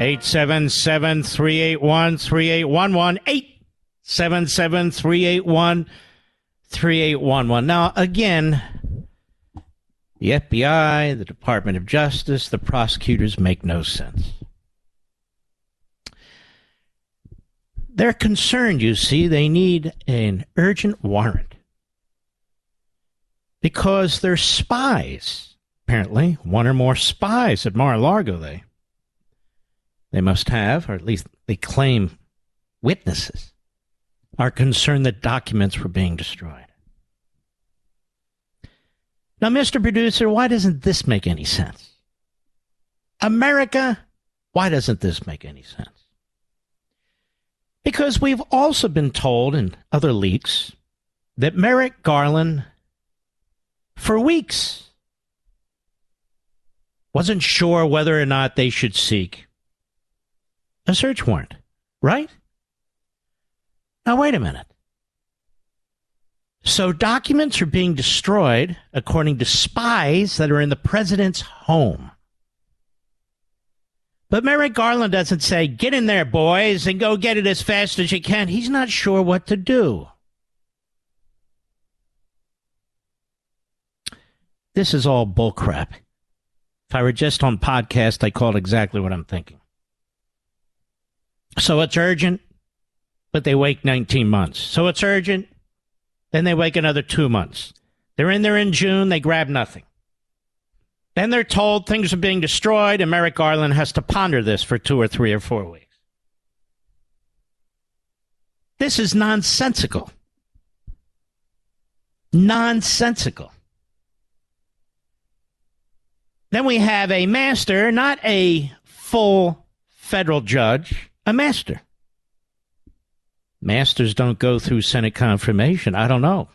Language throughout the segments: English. Eight seven seven three eight one three eight one one. Now again, the FBI, the Department of Justice, the prosecutors make no sense. They're concerned, you see. They need an urgent warrant because they're spies. Apparently, one or more spies at Mar-a-Lago. They must have, or at least they claim witnesses, are concerned that documents were being destroyed. Now, Mr. Producer, why doesn't this make any sense? America, why doesn't this make any sense? Because we've also been told in other leaks that Merrick Garland, for weeks, wasn't sure whether or not they should seek a search warrant, right? Now, wait a minute. So documents are being destroyed, according to spies that are in the president's home. But Merrick Garland doesn't say, get in there, boys, and go get it as fast as you can. He's not sure what to do. This is all bullcrap. If I were just on podcast, I called exactly what I'm thinking. So it's urgent, but they wait 19 months. So it's urgent, then they wait another 2 months. They're in there in June, they grab nothing. Then they're told things are being destroyed, and Merrick Garland has to ponder this for 2 or 3 or 4 weeks. This is nonsensical. Nonsensical. Then we have a master, not a full federal judge, a master. Masters don't go through Senate confirmation. I don't know.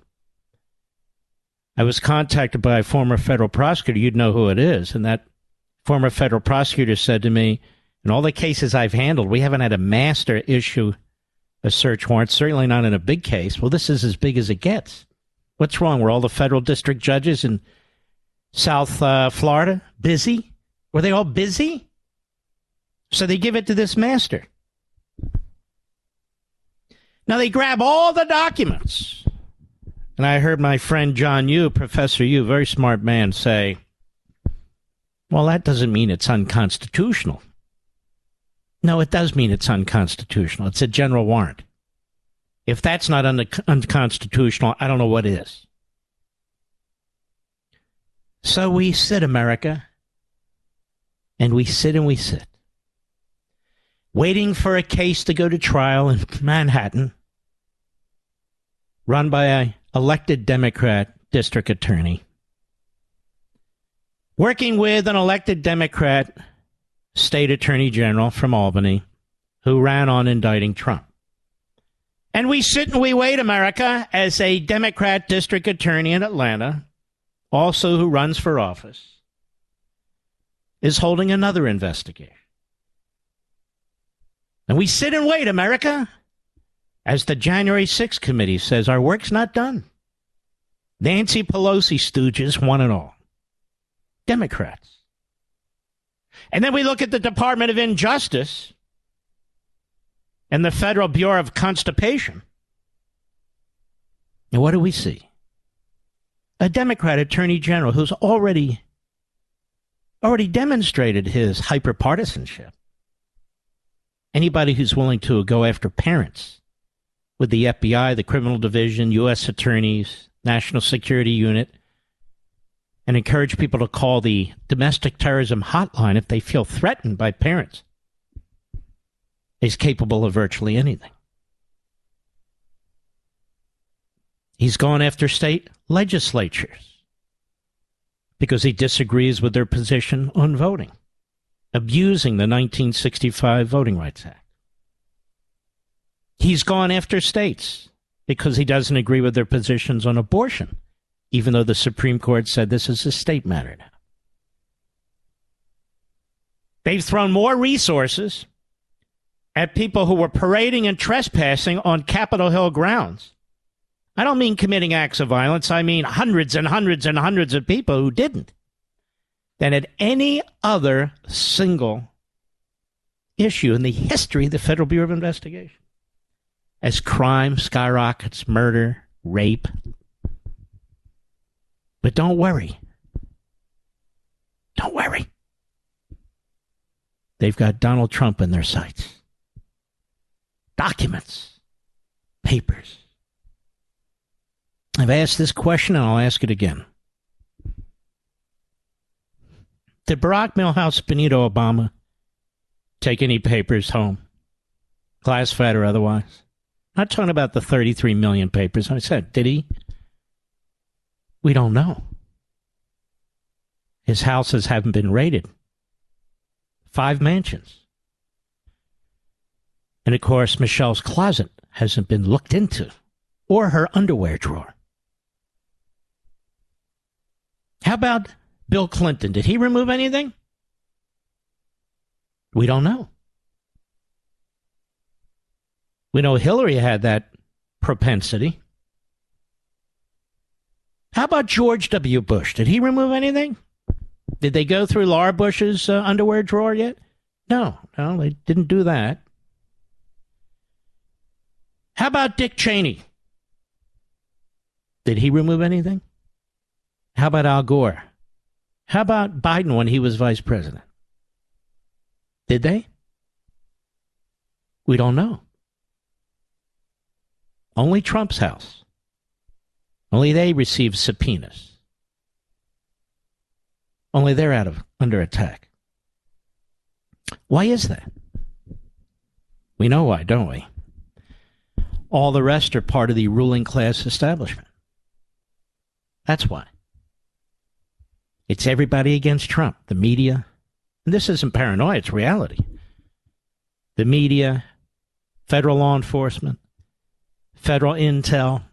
I was contacted by a former federal prosecutor. You'd know who it is. And that former federal prosecutor said to me, in all the cases I've handled, we haven't had a master issue a search warrant, certainly not in a big case. Well, this is as big as it gets. What's wrong? Were all the federal district judges in South Florida busy? Were they all busy? So they give it to this master. Now, they grab all the documents. And I heard my friend John Yu, Professor Yu, very smart man, say, well, that doesn't mean it's unconstitutional. No, it does mean it's unconstitutional. It's a general warrant. If that's not unconstitutional, I don't know what is. So we sit, America, and we sit and we sit, waiting for a case to go to trial in Manhattan, run by an elected Democrat district attorney. working with an elected Democrat state attorney general from Albany who ran on indicting Trump. And we sit and we wait, America, as a Democrat district attorney in Atlanta, also who runs for office, is holding another investigation. And we sit and wait, America, as the January 6th committee says our work's not done. Nancy Pelosi stooges, one and all. Democrats. And then we look at the Department of Injustice and the Federal Bureau of Constipation. And what do we see? A Democrat attorney general who's already demonstrated his hyperpartisanship. Anybody who's willing to go after parents with the FBI, the criminal division, U.S. attorneys, National Security Unit, and encourage people to call the domestic terrorism hotline if they feel threatened by parents, is capable of virtually anything. He's gone after state legislatures because he disagrees with their position on voting, abusing the 1965 Voting Rights Act. He's gone after states because he doesn't agree with their positions on abortion, even though the Supreme Court said this is a state matter now. They've thrown more resources at people who were parading and trespassing on Capitol Hill grounds. I don't mean committing acts of violence. I mean hundreds and hundreds and hundreds of people who didn't, than at any other single issue in the history of the Federal Bureau of Investigation. As crime skyrockets, murder, rape. But don't worry. Don't worry. They've got Donald Trump in their sights. Documents, papers. I've asked this question and I'll ask it again. Did Barack Milhouse Benito Obama take any papers home, classified or otherwise? I'm not talking about the 33 million papers. I said, did he? We don't know. His houses haven't been raided. 5 mansions. And, of course, Michelle's closet hasn't been looked into, or her underwear drawer. How about Bill Clinton? Did he remove anything? We don't know. We know Hillary had that propensity. How about George W. Bush? Did he remove anything? Did they go through Laura Bush's underwear drawer yet? No, they didn't do that. How about Dick Cheney? Did he remove anything? How about Al Gore? How about Biden when he was vice president? Did they? We don't know. Only Trump's house. Only they receive subpoenas. Only they're under attack. Why is that? We know why, don't we? All the rest are part of the ruling class establishment. That's why. It's everybody against Trump, the media. And this isn't paranoia, it's reality. The media, federal law enforcement, federal intel,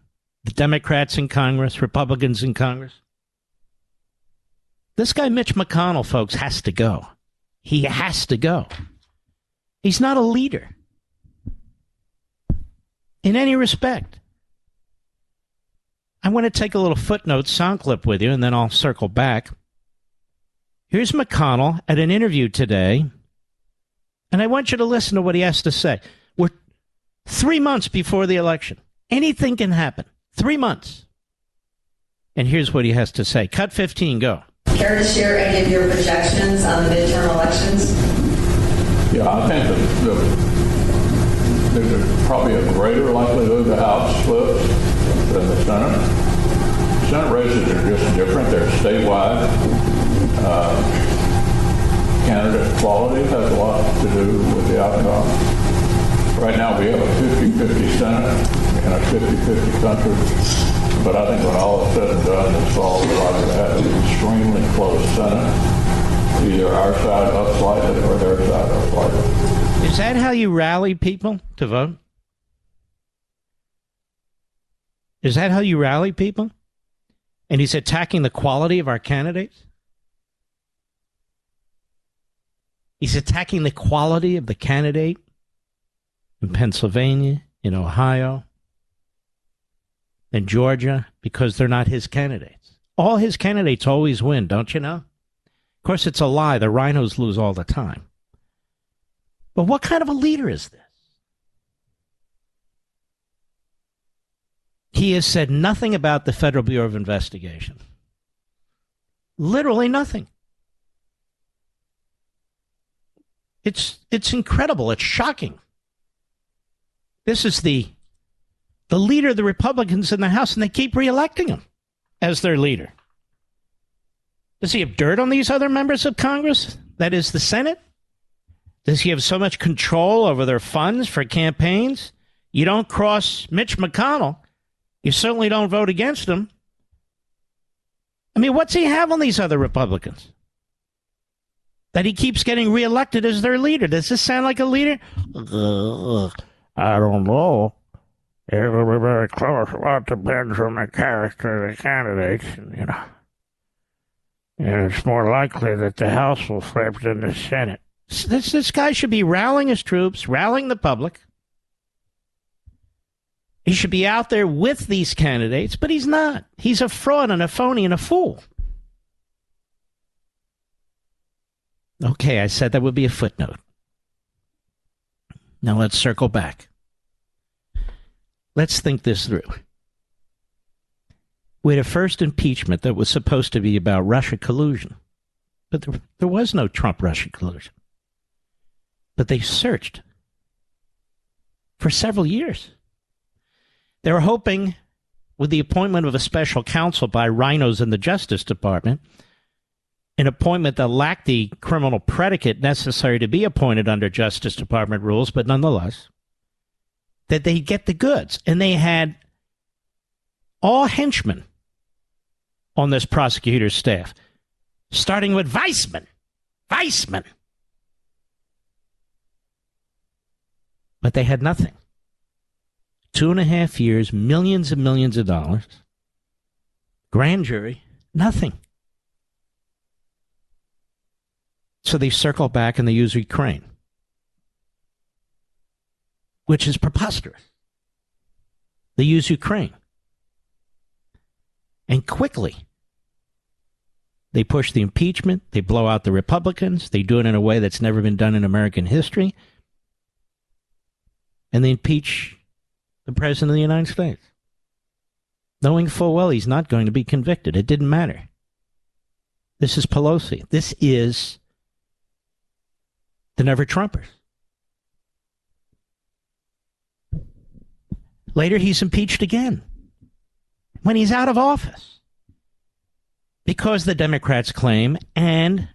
the Democrats in Congress, Republicans in Congress. This guy, Mitch McConnell, folks, has to go. He has to go. He's not a leader in any respect. I want to take a little footnote sound clip with you, and then I'll circle back. Here's McConnell at an interview today, and I want you to listen to what he has to say. We're 3 months before the election. Anything can happen. 3 months. And here's what he has to say. Cut 15, go. Care to share any of your projections on the midterm elections? Yeah, I think there's probably a greater likelihood the House slips than the Senate. Senate races are just different. They're statewide. Candidate quality has a lot to do with the outcome. Right now we have a 50-50 Senate and a 50-50 country. But I think when all is said and done, it's all likely to have an extremely close Senate. Either our side up slightly or their side up slightly. Is that how you rally people to vote? Is that how you rally people? And he's attacking the quality of our candidates? He's attacking the quality of the candidate in Pennsylvania, in Ohio, in Georgia, because they're not his candidates. All his candidates always win, don't you know? Of course, it's a lie. The rhinos lose all the time. But what kind of a leader is this? He has said nothing about the Federal Bureau of Investigation. Literally nothing. It's incredible. It's shocking. This is the leader of the Republicans in the House, and they keep reelecting him as their leader. Does he have dirt on these other members of Congress? That is the Senate? Does he have so much control over their funds for campaigns? You don't cross Mitch McConnell. You certainly don't vote against him. I mean, what's he have on these other Republicans that he keeps getting reelected as their leader? Does this sound like a leader? I don't know. It will be very close. A lot depends on the character of the candidates, you know. And it's more likely that the House will flip than the Senate. This guy should be rallying his troops, rallying the public. He should be out there with these candidates, but he's not. He's a fraud and a phony and a fool. Okay, I said that would be a footnote. Now let's circle back. Let's think this through. We had a first impeachment that was supposed to be about Russia collusion, but there was no Trump-Russia collusion. But they searched for several years. They were hoping, with the appointment of a special counsel by rhinos in the Justice Department, an appointment that lacked the criminal predicate necessary to be appointed under Justice Department rules, but nonetheless, that they'd get the goods. And they had all henchmen on this prosecutor's staff, starting with Weissman. Weissman. But they had nothing. 2.5 years, millions and millions of dollars, grand jury, nothing. So they circle back and they use Ukraine, which is preposterous. They use Ukraine. And quickly, they push the impeachment, they blow out the Republicans, they do it in a way that's never been done in American history, and they impeach the President of the United States, knowing full well he's not going to be convicted. It didn't matter. This is Pelosi. This is the never-Trumpers. Later, he's impeached again when he's out of office because the Democrats claim, and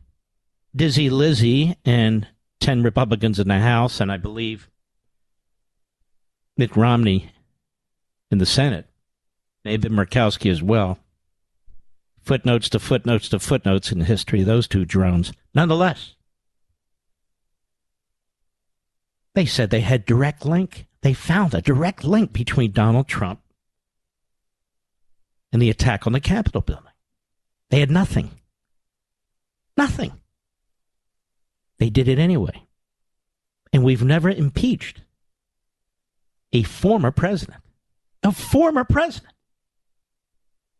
Dizzy Lizzy and 10 Republicans in the House, and I believe Mitt Romney in the Senate, maybe Murkowski as well. Footnotes to footnotes to footnotes in the history of those two drones. Nonetheless, they said they had direct link. They found a direct link between Donald Trump and the attack on the Capitol building. They had nothing. Nothing. They did it anyway. And we've never impeached a former president. A former president.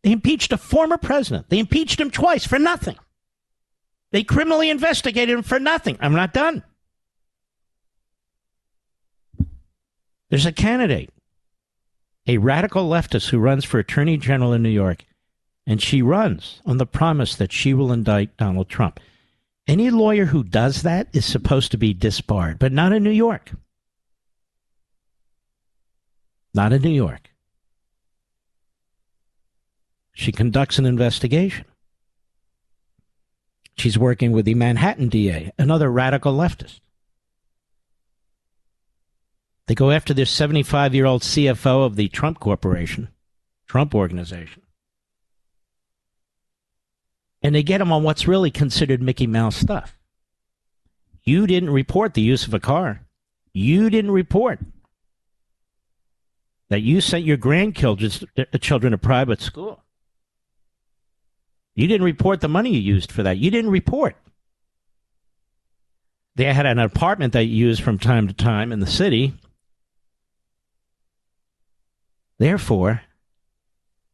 They impeached a former president. They impeached him twice for nothing. They criminally investigated him for nothing. I'm not done. There's a candidate, a radical leftist who runs for attorney general in New York, and she runs on the promise that she will indict Donald Trump. Any lawyer who does that is supposed to be disbarred, but not in New York. Not in New York. She conducts an investigation. She's working with the Manhattan DA, another radical leftist. They go after this 75-year-old CFO of the Trump Corporation, Trump Organization. And they get them on what's really considered Mickey Mouse stuff. You didn't report the use of a car. You didn't report that you sent your grandchildren to private school. You didn't report the money you used for that. You didn't report. They had an apartment that you used from time to time in the city. Therefore,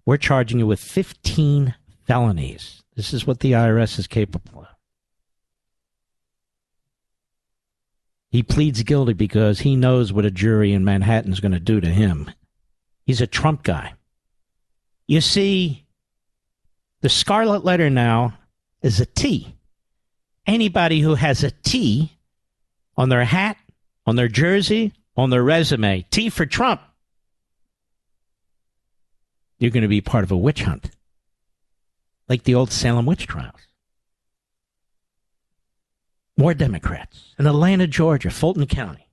we're charging you with 15 felonies. This is what the IRS is capable of. He pleads guilty because he knows what a jury in Manhattan is going to do to him. He's a Trump guy. You see, the scarlet letter now is a T. Anybody who has a T on their hat, on their jersey, on their resume, T for Trump, you're going to be part of a witch hunt. Like the old Salem witch trials. More Democrats. In Atlanta, Georgia, Fulton County.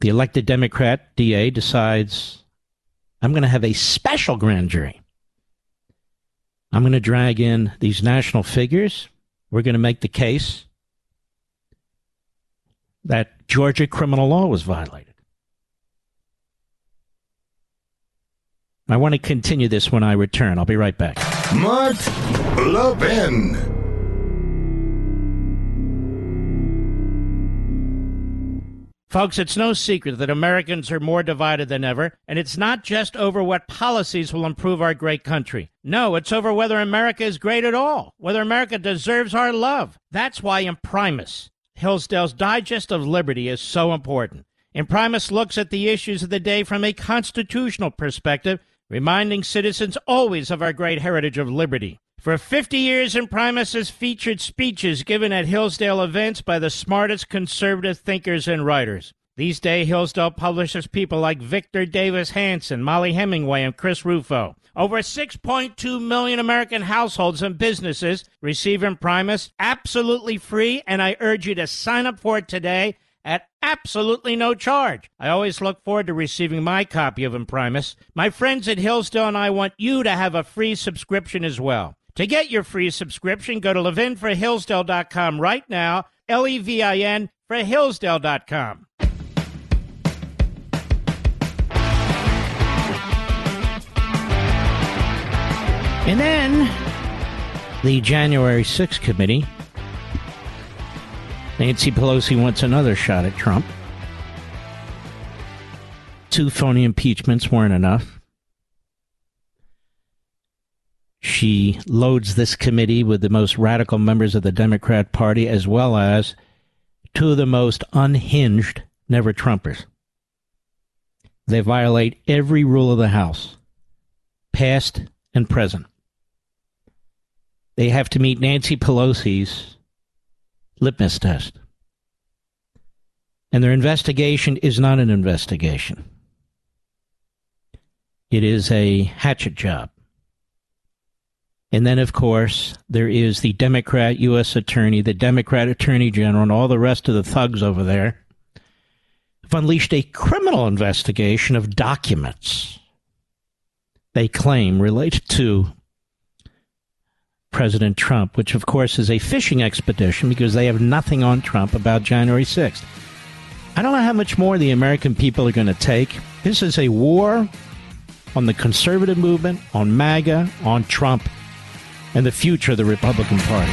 The elected Democrat DA decides, I'm going to have a special grand jury. I'm going to drag in these national figures. We're going to make the case that Georgia criminal law was violated. I want to continue this when I return. I'll be right back. Mark Levin. Folks, it's no secret that Americans are more divided than ever, and it's not just over what policies will improve our great country. No, it's over whether America is great at all, whether America deserves our love. That's why Imprimis, Hillsdale's Digest of Liberty, is so important. Imprimis looks at the issues of the day from a constitutional perspective, reminding citizens always of our great heritage of liberty. For 50 years, Imprimis has featured speeches given at Hillsdale events by the smartest conservative thinkers and writers. These days, Hillsdale publishes people like Victor Davis Hanson, Molly Hemingway, and Chris Rufo. Over 6.2 million American households and businesses receive Imprimis absolutely free, and I urge you to sign up for it today at absolutely no charge. I always look forward to receiving my copy of Imprimis. My friends at Hillsdale and I want you to have a free subscription as well. To get your free subscription, go to LevinForHillsdale.com right now, L-E-V-I-N for Hillsdale.com. And then, the January 6th committee. Nancy Pelosi wants another shot at Trump. 2 phony impeachments weren't enough. She loads this committee with the most radical members of the Democrat Party, as well as 2 of the most unhinged never-Trumpers. They violate every rule of the House, past and present. They have to meet Nancy Pelosi's litmus test. And their investigation is not an investigation. It is a hatchet job. And then, of course, there is the Democrat U.S. Attorney, the Democrat Attorney General, and all the rest of the thugs over there have unleashed a criminal investigation of documents they claim related to President Trump, which, of course, is a fishing expedition because they have nothing on Trump about January 6th. I don't know how much more the American people are going to take. This is a war on the conservative movement, on MAGA, on Trump, and the future of the Republican Party.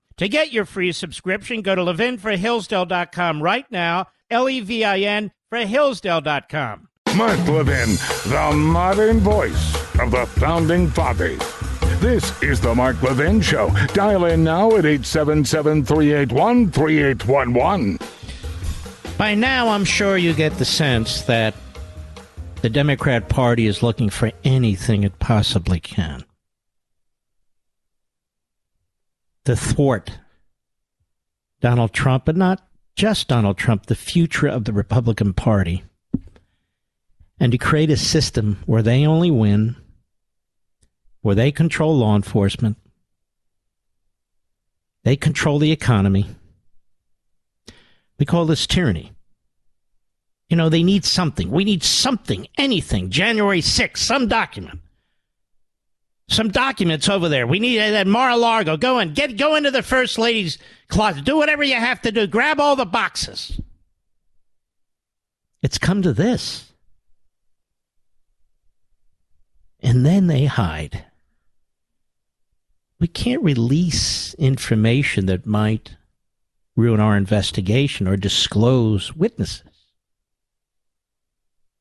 To get your free subscription, go to LevinForHillsdale.com right now, LEVIN for Hillsdale.com. Mark Levin, the modern voice of the Founding Fathers. This is the Mark Levin Show. Dial in now at 877-381-3811. By now, I'm sure you get the sense that the Democrat Party is looking for anything it possibly can to thwart Donald Trump, but not just Donald Trump, the future of the Republican Party, and to create a system where they only win, where they control law enforcement, they control the economy. We call this tyranny. You know, they need something. We need something, anything. January 6th, some document. Some documents over there. We need that Mar-a-Lago. Go into the First Lady's closet. Do whatever you have to do. Grab all the boxes. It's come to this. And then they hide. We can't release information that might ruin our investigation or disclose witnesses.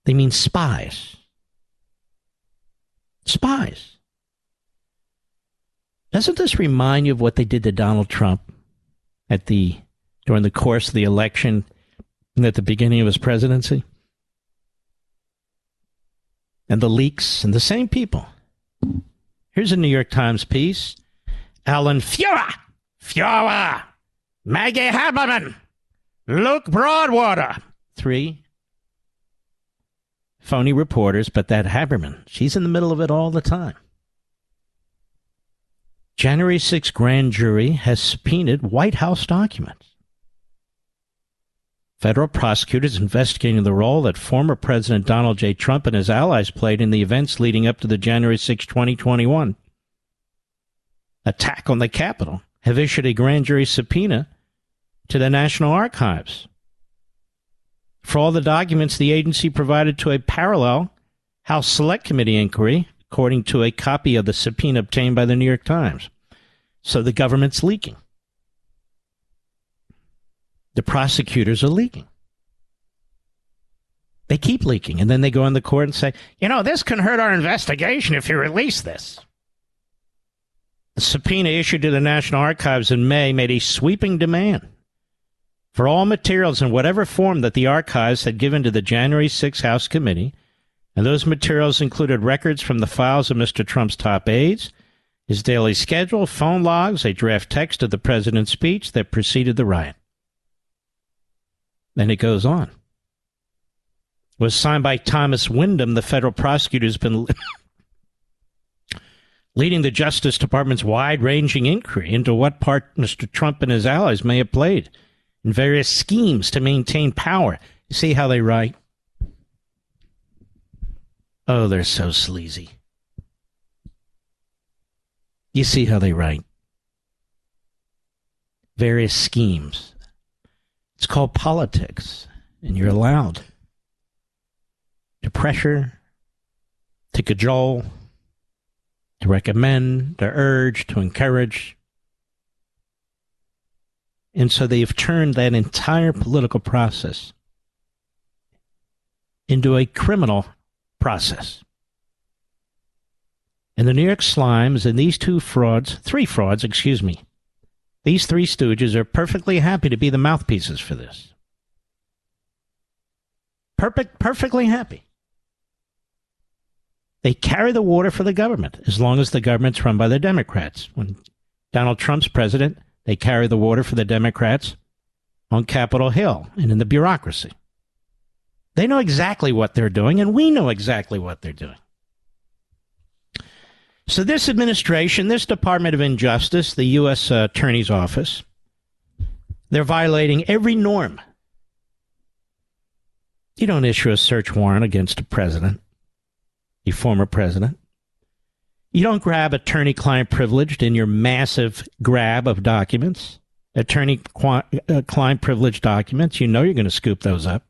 They mean spies. Spies. Doesn't this remind you of what they did to Donald Trump during the course of the election and at the beginning of his presidency? And the leaks, and the same people. Here's a New York Times piece. Alan Feuer, Maggie Haberman, Luke Broadwater. Three phony reporters, but that Haberman, she's in the middle of it all the time. January 6th grand jury has subpoenaed White House documents. Federal prosecutors investigating the role that former President Donald J. Trump and his allies played in the events leading up to the January 6, 2021 attack on the Capitol have issued a grand jury subpoena to the National Archives for all the documents the agency provided to a parallel House Select Committee inquiry, according to a copy of the subpoena obtained by the New York Times. So the government's leaking. The prosecutors are leaking. They keep leaking, and then they go in the court and say, you know, this can hurt our investigation if you release this. The subpoena issued to the National Archives in May made a sweeping demand for all materials in whatever form that the archives had given to the January 6th House Committee, and those materials included records from the files of Mr. Trump's top aides, his daily schedule, phone logs, a draft text of the president's speech that preceded the riot. Then it goes on. It was signed by Thomas Wyndham, the federal prosecutor who's been leading the Justice Department's wide-ranging inquiry into what part Mr. Trump and his allies may have played in various schemes to maintain power. You see how they write? Oh, they're so sleazy. You see how they write? Various schemes. It's called politics, and you're allowed to pressure, to cajole, to recommend, to urge, to encourage. And so they've turned that entire political process into a criminal process. And the New York Slimes and these three frauds, these three stooges are perfectly happy to be the mouthpieces for this. Perfectly happy. They carry the water for the government, as long as the government's run by the Democrats. When Donald Trump's president, they carry the water for the Democrats on Capitol Hill and in the bureaucracy. They know exactly what they're doing, and we know exactly what they're doing. So this administration, this Department of Injustice, the U.S. Attorney's Office, they're violating every norm. You don't issue a search warrant against a president, a former president. You don't grab attorney-client privilege in your massive grab of documents, attorney-client privilege documents. You know you're going to scoop those up.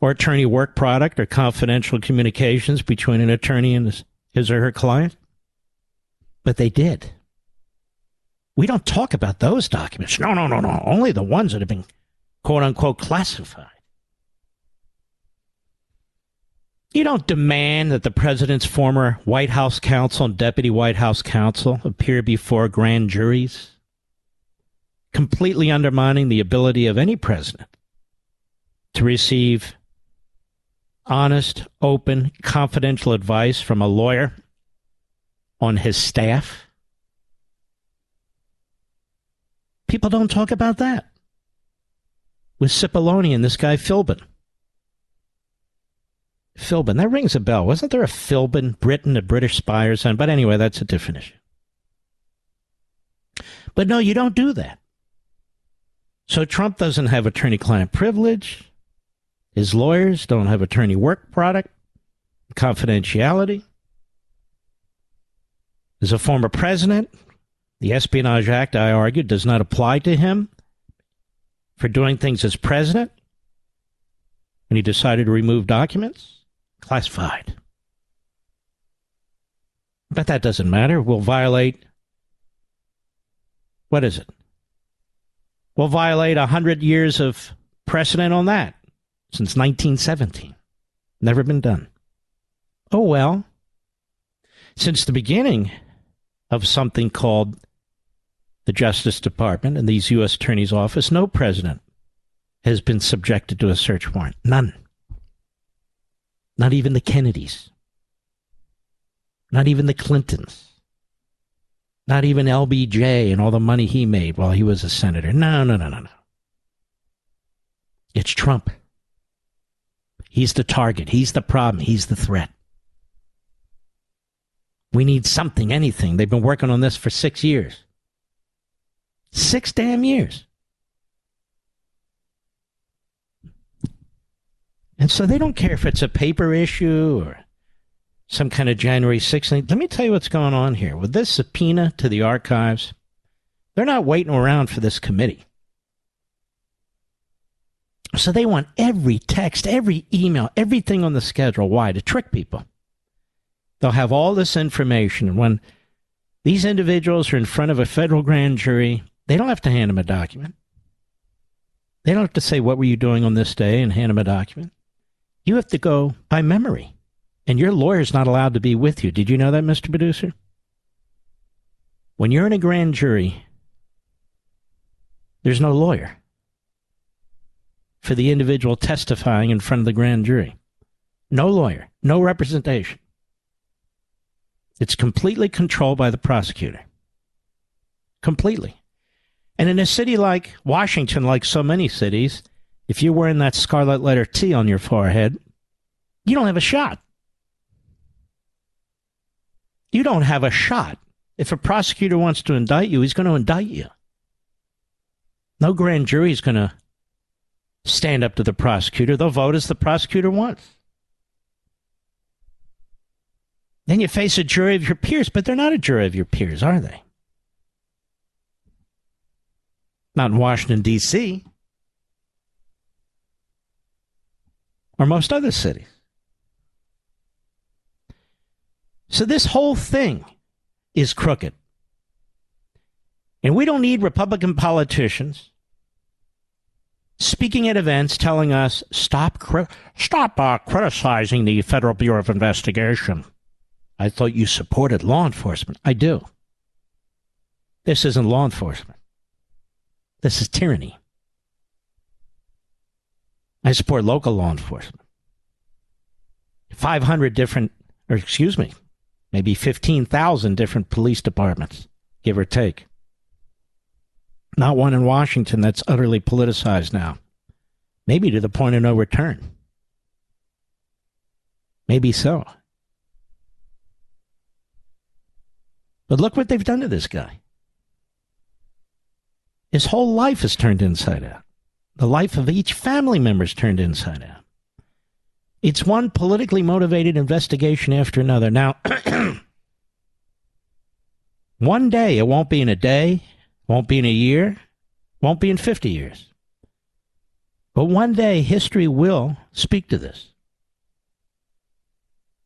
or attorney work product or confidential communications between an attorney and his or her client. But they did. We don't talk about those documents. No. Only the ones that have been, quote unquote, classified. You don't demand that the president's former White House counsel and deputy White House counsel appear before grand juries, completely undermining the ability of any president to receive honest, open, confidential advice from a lawyer on his staff. People don't talk about that. With Cipollone and this guy Philbin. Philbin, that rings a bell. Wasn't there a Philbin, Britain, a British spy or something? But anyway, that's a different issue. But no, you don't do that. So Trump doesn't have attorney-client privilege. His lawyers don't have attorney work product, confidentiality. As a former president, the Espionage Act, I argue, does not apply to him for doing things as president when he decided to remove documents classified. But that doesn't matter. We'll violate, what is it? We'll violate 100 years of precedent on that since 1917. Never been done. Oh, well, since the beginning of something called the Justice Department and these U.S. Attorney's Office, no president has been subjected to a search warrant. None. Not even the Kennedys. Not even the Clintons. Not even LBJ and all the money he made while he was a senator. No. It's Trump. He's the target. He's the problem. He's the threat. We need something, anything. They've been working on this for 6 years. 6 damn years. And so they don't care if it's a paper issue or some kind of January 6th thing. Let me tell you what's going on here. With this subpoena to the archives, they're not waiting around for this committee. So they want every text, every email, everything on the schedule. Why? To trick people. They'll have all this information. And when these individuals are in front of a federal grand jury, they don't have to hand them a document. They don't have to say, what were you doing on this day, and hand them a document. You have to go by memory. And your lawyer's not allowed to be with you. Did you know that, Mr. Producer? When you're in a grand jury, there's no lawyer for the individual testifying in front of the grand jury. No lawyer. No representation. It's completely controlled by the prosecutor. Completely. And in a city like Washington, like so many cities, if you're wearing that scarlet letter T on your forehead, you don't have a shot. You don't have a shot. If a prosecutor wants to indict you, he's going to indict you. No grand jury is going to stand up to the prosecutor. They'll vote as the prosecutor wants. Then you face a jury of your peers, but they're not a jury of your peers, are they? Not in Washington, D.C. or most other cities. So this whole thing is crooked. And we don't need Republican politicians speaking at events telling us, stop criticizing the Federal Bureau of Investigation. I thought you supported law enforcement. I do. This isn't law enforcement. This is tyranny. I support local law enforcement. 15,000 different police departments, give or take. Not one in Washington that's utterly politicized now. Maybe to the point of no return. Maybe so. But look what they've done to this guy. His whole life is turned inside out. The life of each family member is turned inside out. It's one politically motivated investigation after another. Now, one day, it won't be in a day, won't be in a year, won't be in 50 years. But one day history will speak to this.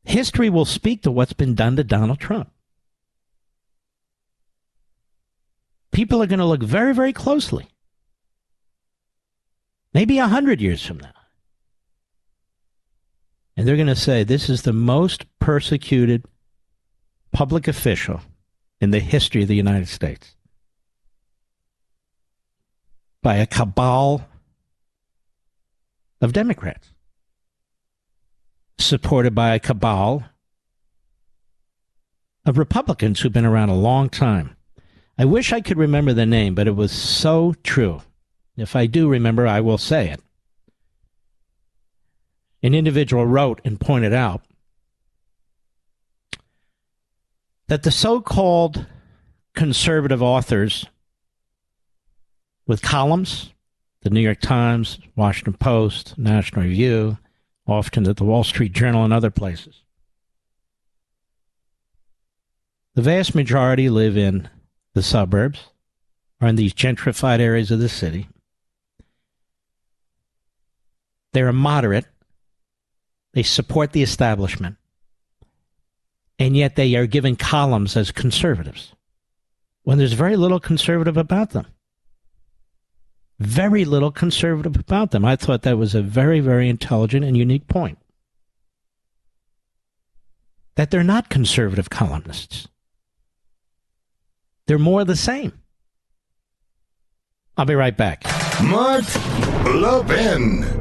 History will speak to what's been done to Donald Trump. People are going to look very, very closely. Maybe 100 years from now. And they're going to say, this is the most persecuted public official in the history of the United States. By a cabal of Democrats. Supported by a cabal of Republicans who've been around a long time. I wish I could remember the name, but it was so true. If I do remember, I will say it. An individual wrote and pointed out that the so-called conservative authors with columns, the New York Times, Washington Post, National Review, often at the Wall Street Journal and other places, the vast majority live in the suburbs or in these gentrified areas of the city. They are moderate. They support the establishment. And yet they are given columns as conservatives when there's very little conservative about them. Very little conservative about them. I thought that was a very, very intelligent and unique point. That they're not conservative columnists. They're more the same. I'll be right back. Mark Levin.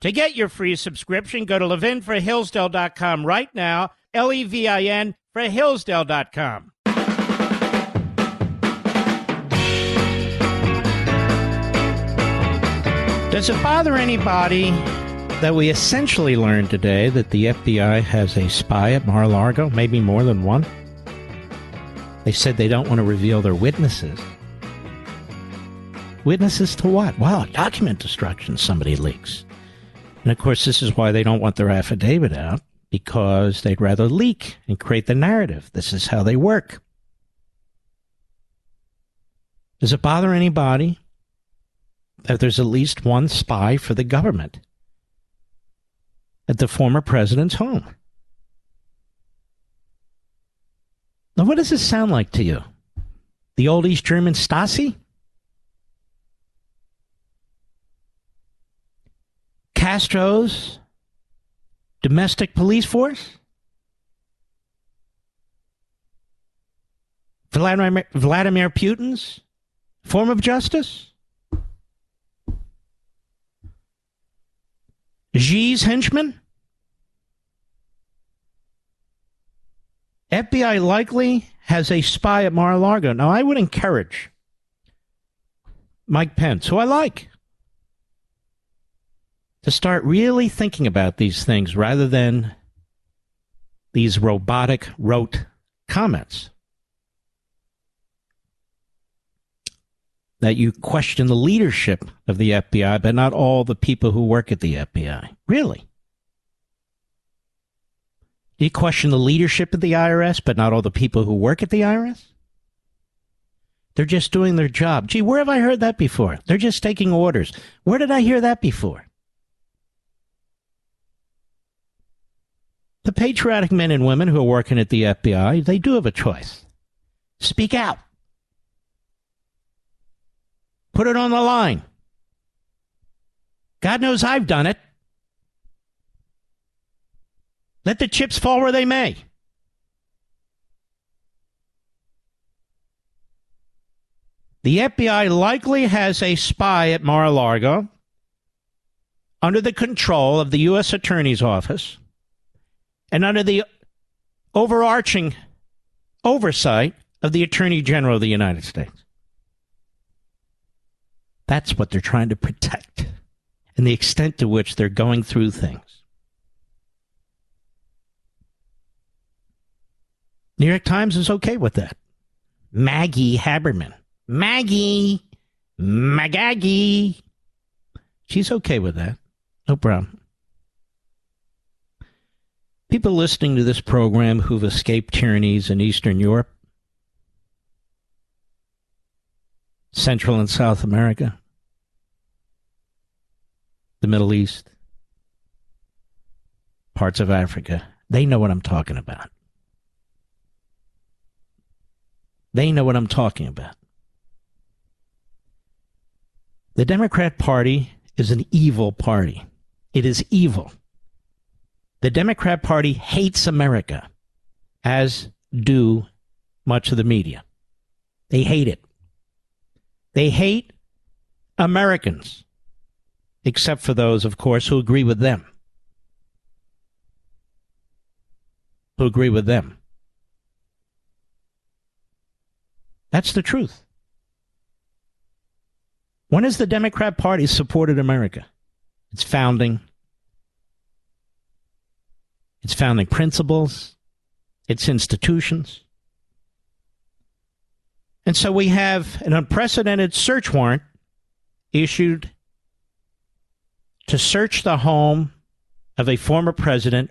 To get your free subscription, go to LevinForHillsdale.com right now, Levin for Hillsdale.com. Does it bother anybody that we essentially learned today that the FBI has a spy at Mar-a-Lago, maybe more than one? They said they don't want to reveal their witnesses. Witnesses to what? Wow, document destruction, somebody leaks. And, of course, this is why they don't want their affidavit out, because they'd rather leak and create the narrative. This is how they work. Does it bother anybody that there's at least one spy for the government at the former president's home? Now, what does this sound like to you? The old East German Stasi? Castro's domestic police force? Vladimir Putin's form of justice? Xi's henchman? FBI likely has a spy at Mar-a-Lago. Now, I would encourage Mike Pence, who I like, to start really thinking about these things rather than these robotic, rote comments. That you question the leadership of the FBI, but not all the people who work at the FBI. Really? Do you question the leadership of the IRS, but not all the people who work at the IRS? They're just doing their job. Gee, where have I heard that before? They're just taking orders. Where did I hear that before? The patriotic men and women who are working at the FBI, they do have a choice. Speak out. Put it on the line. God knows I've done it. Let the chips fall where they may. The FBI likely has a spy at Mar-a-Lago under the control of the U.S. Attorney's Office and under the overarching oversight of the Attorney General of the United States. That's what they're trying to protect, and the extent to which they're going through things. New York Times is okay with that. Maggie Haberman. Maggie. She's okay with that. No problem. People listening to this program who've escaped tyrannies in Eastern Europe, Central and South America, the Middle East, parts of Africa, they know what I'm talking about. They know what I'm talking about. The Democrat Party is an evil party. It is evil. The Democrat Party hates America, as do much of the media. They hate it. They hate Americans, except for those, of course, who agree with them. That's the truth. When has the Democrat Party supported America? Its founding, its founding principles, its institutions. And so we have an unprecedented search warrant issued to search the home of a former president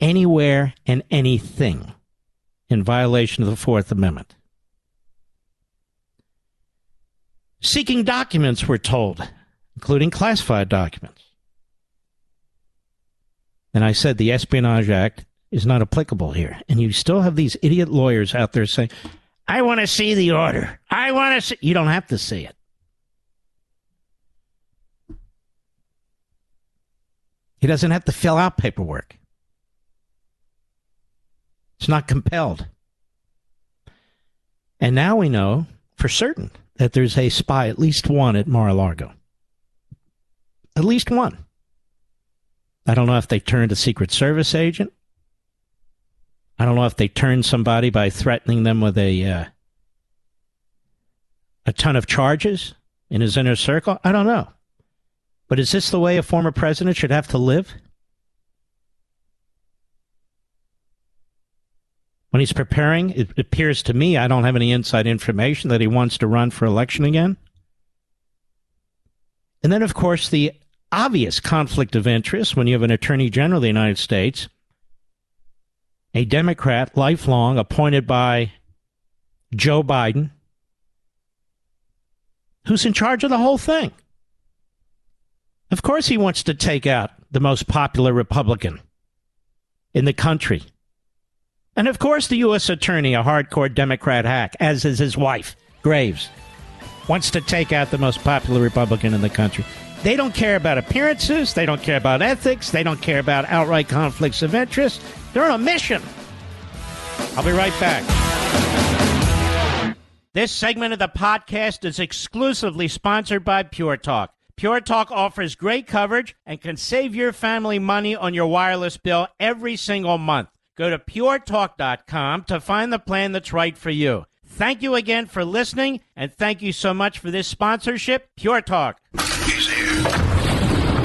anywhere and anything in violation of the Fourth Amendment. Seeking documents, we're told, including classified documents. And I said the Espionage Act is not applicable here. And you still have these idiot lawyers out there saying, I want to see the order. I want to see. You don't have to see it. He doesn't have to fill out paperwork. It's not compelled. And now we know for certain that there's a spy, at least one, at Mar-a-Lago. At least one. I don't know if they turned a Secret Service agent. I don't know if they turned somebody by threatening them with a ton of charges in his inner circle. I don't know. But is this the way a former president should have to live? When he's preparing, it appears to me, I don't have any inside information, that he wants to run for election again. And then, of course, the obvious conflict of interest when you have an Attorney General of the United States, a Democrat, lifelong, appointed by Joe Biden, who's in charge of the whole thing. Of course he wants to take out the most popular Republican in the country. And of course the U.S. Attorney, a hardcore Democrat hack, as is his wife, Graves, wants to take out the most popular Republican in the country. They don't care about appearances. They don't care about ethics. They don't care about outright conflicts of interest. They're on a mission. I'll be right back. This segment of the podcast is exclusively sponsored by Pure Talk. Pure Talk offers great coverage and can save your family money on your wireless bill every single month. Go to puretalk.com to find the plan that's right for you. Thank you again for listening, and thank you so much for this sponsorship, Pure Talk. He's here.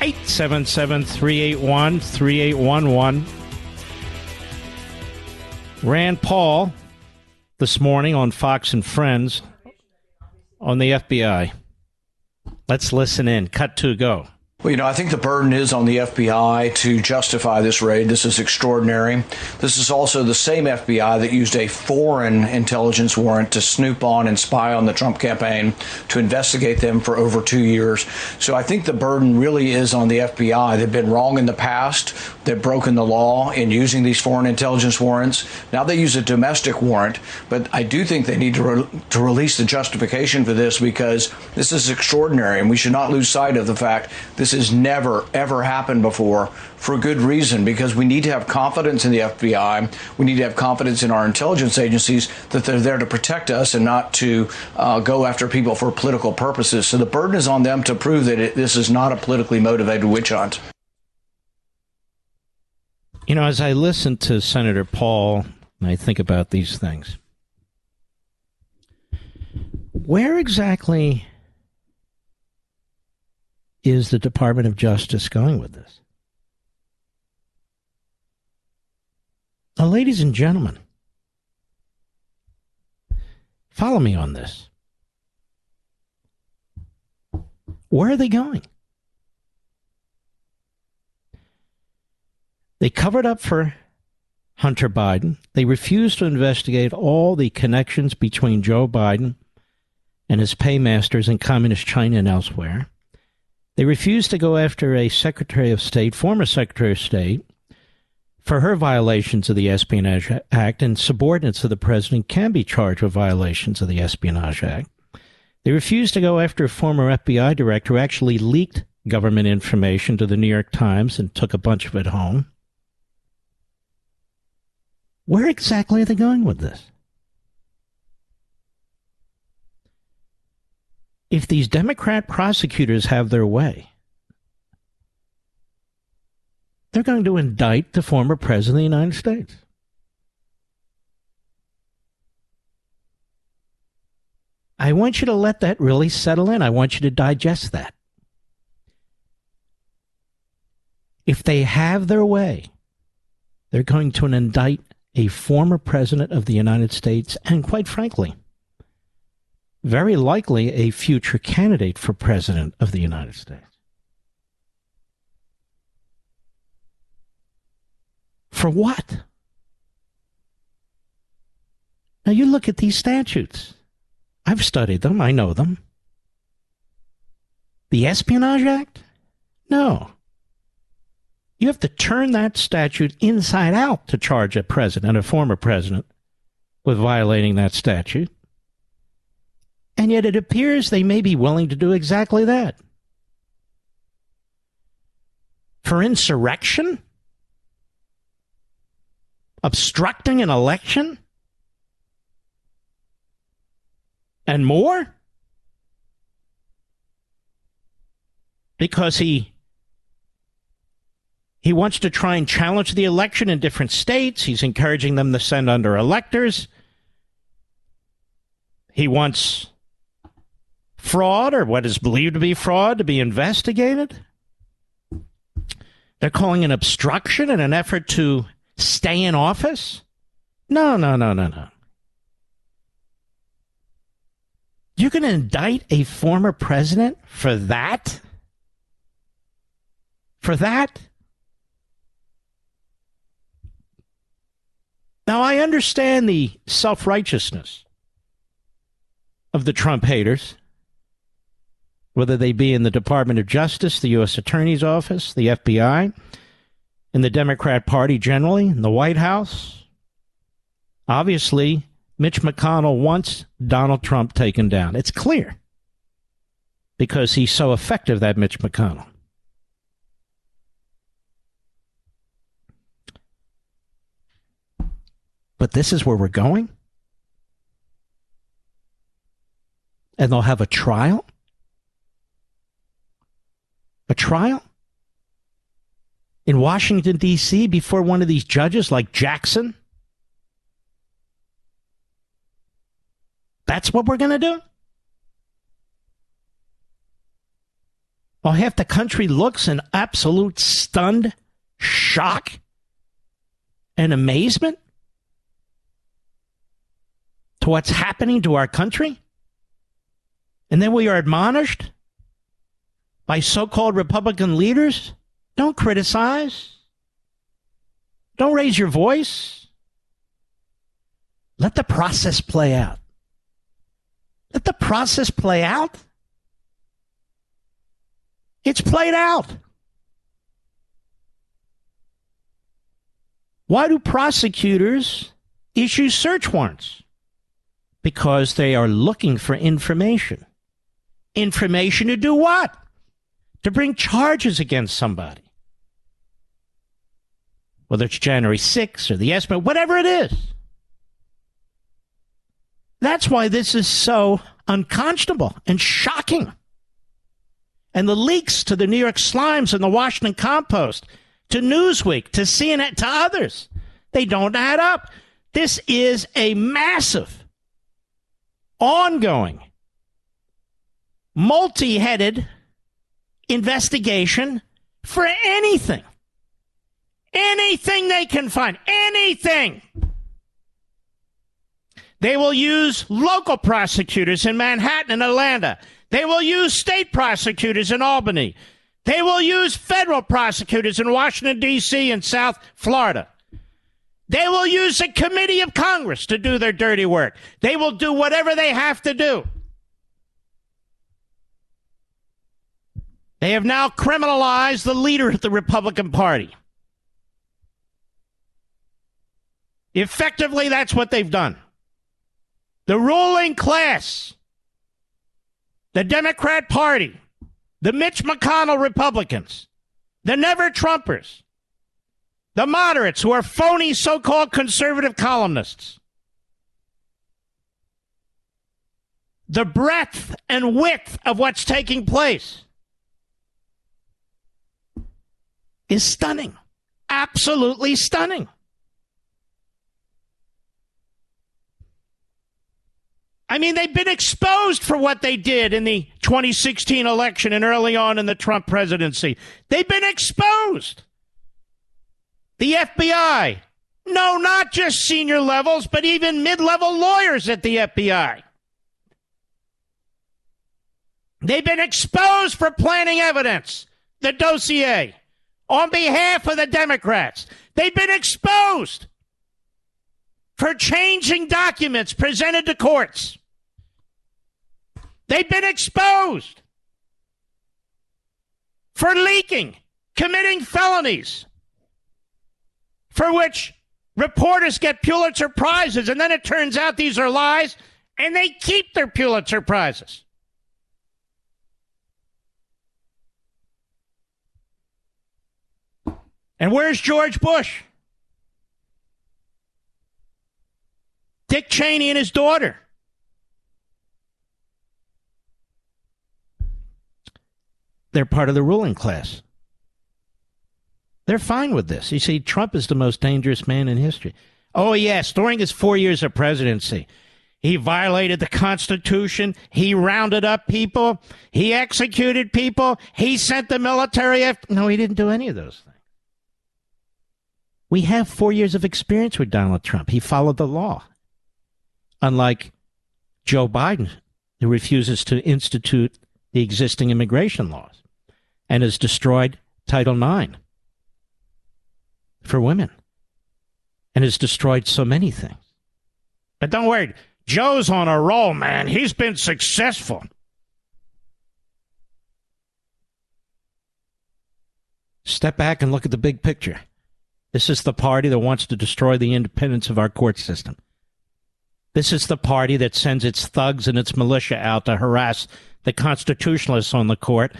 877-381-3811. Rand Paul, this morning on Fox and Friends, on the FBI. Let's listen in. Cut to go. Well, you know, I think the burden is on the FBI to justify this raid. This is extraordinary. This is also the same FBI that used a foreign intelligence warrant to snoop on and spy on the Trump campaign, to investigate them for over 2 years. So I think the burden really is on the FBI. They've been wrong in the past. They've broken the law in using these foreign intelligence warrants. Now they use a domestic warrant. But I do think they need to release the justification for this, because this is extraordinary, and we should not lose sight of the fact this has never, ever happened before, for good reason, because we need to have confidence in the FBI. We need to have confidence in our intelligence agencies that they're there to protect us and not to go after people for political purposes. So the burden is on them to prove that this is not a politically motivated witch hunt. You know, as I listen to Senator Paul, and I think about these things, where exactly is the Department of Justice going with this? Now, ladies and gentlemen, follow me on this. Where are they going? They covered up for Hunter Biden. They refused to investigate all the connections between Joe Biden and his paymasters in communist China and elsewhere. They refused to go after a Secretary of State, former Secretary of State, for her violations of the Espionage Act, and subordinates of the president can be charged with violations of the Espionage Act. They refused to go after a former FBI director who actually leaked government information to the New York Times and took a bunch of it home. Where exactly are they going with this? If these Democrat prosecutors have their way, they're going to indict the former president of the United States. I want you to let that really settle in. I want you to digest that. If they have their way, they're going to indict a former president of the United States, and quite frankly, very likely a future candidate for president of the United States. For what? Now you look at these statutes. I've studied them. I know them. The Espionage Act? No. You have to turn that statute inside out to charge a president, a former president, with violating that statute. And yet it appears they may be willing to do exactly that. For insurrection? Obstructing an election? And more? Because he wants to try and challenge the election in different states. He's encouraging them to send under electors. He wants fraud, or what is believed to be fraud, to be investigated. They're calling an obstruction in an effort to stay in office? No. You're going to indict a former president for that? For that? Now, I understand the self-righteousness of the Trump haters, whether they be in the Department of Justice, the U.S. Attorney's Office, the FBI, in the Democrat Party generally, in the White House. Obviously, Mitch McConnell wants Donald Trump taken down. It's clear, because he's so effective, that Mitch McConnell. But this is where we're going? And they'll have a trial? A trial in Washington, D.C., before one of these judges like Jackson? That's what we're going to do? Well, half the country looks in absolute stunned shock and amazement to what's happening to our country? And then we are admonished by so-called Republican leaders, don't criticize. Don't raise your voice. Let the process play out. Let the process play out. It's played out. Why do prosecutors issue search warrants? Because they are looking for information. Information to do what? To bring charges against somebody. Whether it's January 6th or the estimate, whatever it is. That's why this is so unconscionable and shocking. And the leaks to the New York Slimes and the Washington Post, to Newsweek, to CNN, to others, they don't add up. This is a massive, ongoing, multi-headed investigation for anything. Anything they can find. Anything. They will use local prosecutors in Manhattan and Atlanta. They will use state prosecutors in Albany. They will use federal prosecutors in Washington, D.C. and South Florida. They will use a committee of Congress to do their dirty work. They will do whatever they have to do. They have now criminalized the leader of the Republican Party. Effectively, that's what they've done. The ruling class, the Democrat Party, the Mitch McConnell Republicans, the never-Trumpers, the moderates who are phony so-called conservative columnists. The breadth and width of what's taking place is stunning. Absolutely stunning. I mean, they've been exposed for what they did in the 2016 election and early on in the Trump presidency. They've been exposed. The FBI. No, not just senior levels, but even mid-level lawyers at the FBI. They've been exposed for planting evidence, the dossier, on behalf of the Democrats. They've been exposed for changing documents presented to courts. They've been exposed for leaking, committing felonies, for which reporters get Pulitzer Prizes, and then it turns out these are lies, and they keep their Pulitzer Prizes. And where's George Bush? Dick Cheney and his daughter. They're part of the ruling class. They're fine with this. You see, Trump is the most dangerous man in history. Oh, yes, during his 4 years of presidency, he violated the Constitution. He rounded up people. He executed people. He sent the military after. No, he didn't do any of those things. We have 4 years of experience with Donald Trump. He followed the law. Unlike Joe Biden, who refuses to institute the existing immigration laws and has destroyed Title IX. For women, and has destroyed so many things. But don't worry, Joe's on a roll, man. He's been successful. Step back and look at the big picture. This is the party that wants to destroy the independence of our court system. This is the party that sends its thugs and its militia out to harass the constitutionalists on the court.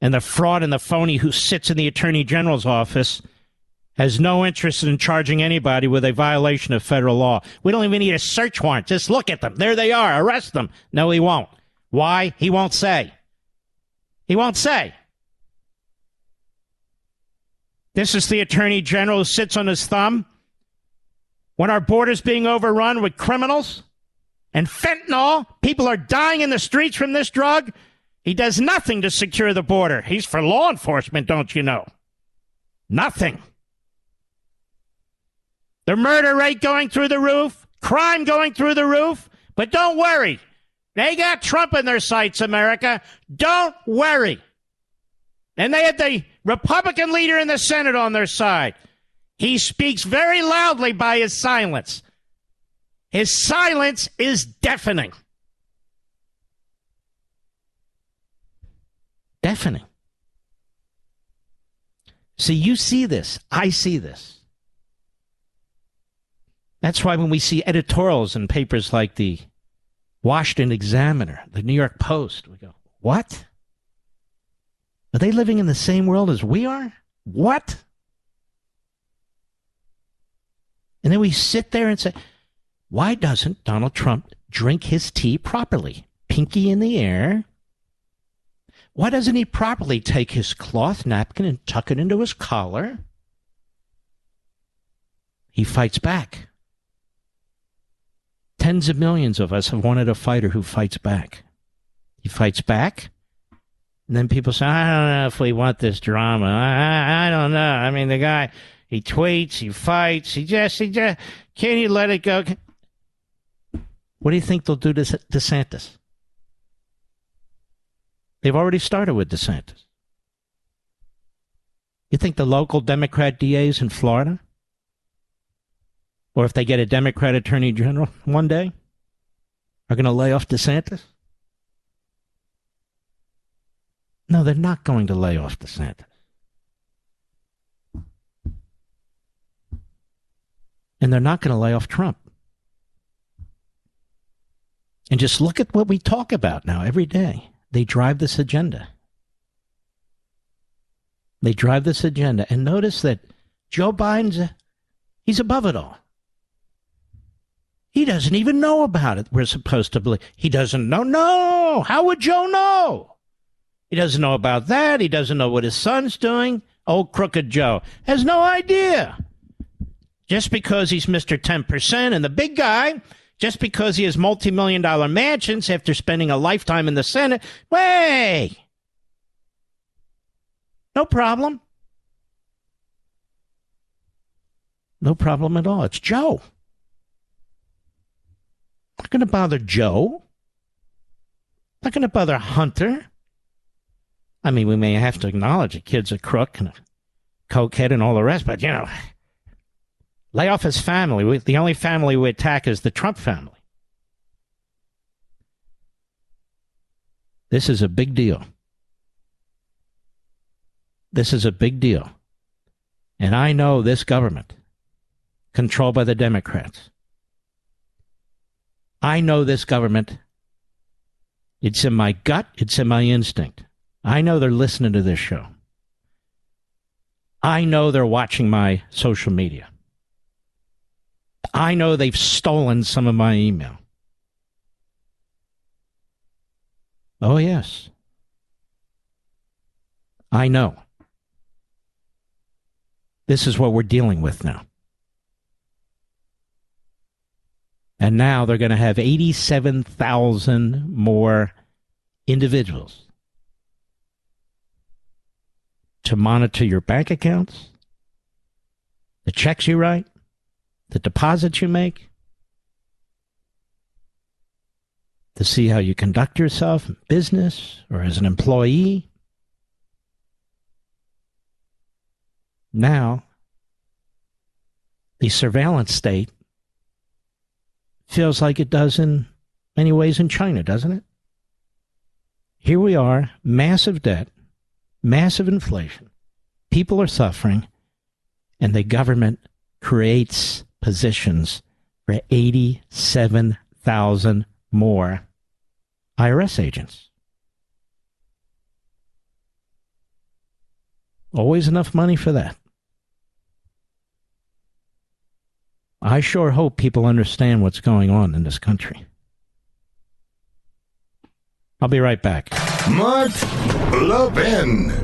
And the fraud and the phony who sits in the attorney general's office has no interest in charging anybody with a violation of federal law. We don't even need a search warrant. Just look at them. There they are. Arrest them. No, he won't. Why? He won't say. He won't say. This is the attorney general who sits on his thumb when our border's being overrun with criminals and fentanyl. People are dying in the streets from this drug. He does nothing to secure the border. He's for law enforcement, don't you know? Nothing. The murder rate going through the roof, crime going through the roof. But don't worry, They got Trump in their sights, America. Don't worry. And they had the Republican leader in the Senate on their side. He speaks very loudly by his silence. His silence is deafening. Deafening. See, you see this. I see this. That's why when we see editorials in papers like the Washington Examiner, the New York Post, we go, what? Are they living in the same world as we are? What? And then we sit there and say, why doesn't Donald Trump drink his tea properly? Pinky in the air. Why doesn't he properly take his cloth napkin and tuck it into his collar? He fights back. Tens of millions of us have wanted a fighter who fights back. He fights back. And then people say, I don't know if we want this drama. I don't know. I mean, the guy, he tweets, he fights, he just, can't you let it go? What do you think they'll do to DeSantis? They've already started with DeSantis. You think the local Democrat DAs in Florida, or if they get a Democrat attorney general one day, are going to lay off DeSantis? No, they're not going to lay off DeSantis. And they're not going to lay off Trump. And just look at what we talk about now every day. They drive this agenda. They drive this agenda. And notice that Joe Biden's, he's above it all. He doesn't even know about it. We're supposed to believe. He doesn't know. No! How would Joe know? He doesn't know about that. He doesn't know what his son's doing. Old crooked Joe has no idea. Just because he's Mr. 10% and the big guy, just because he has multi-million-dollar mansions after spending a lifetime in the Senate, way! No problem. No problem at all. It's Joe. Not going to bother Joe. Not going to bother Hunter. I mean, we may have to acknowledge a kid's a crook and a cokehead and all the rest, but, you know, lay off his family. The only family we attack is the Trump family. This is a big deal. This is a big deal. And I know this government, controlled by the Democrats, I know this government. It's in my gut. It's in my instinct. I know they're listening to this show. I know they're watching my social media. I know they've stolen some of my email. Oh, yes. I know. This is what we're dealing with now. And now they're going to have 87,000 more individuals to monitor your bank accounts, the checks you write, the deposits you make, to see how you conduct yourself in business or as an employee. Now, the surveillance state feels like it does in many ways in China, doesn't it? Here we are, massive debt, massive inflation, people are suffering, and the government creates positions for 87,000 more IRS agents. Always enough money for that. I sure hope people understand what's going on in this country. I'll be right back. Mark Levin.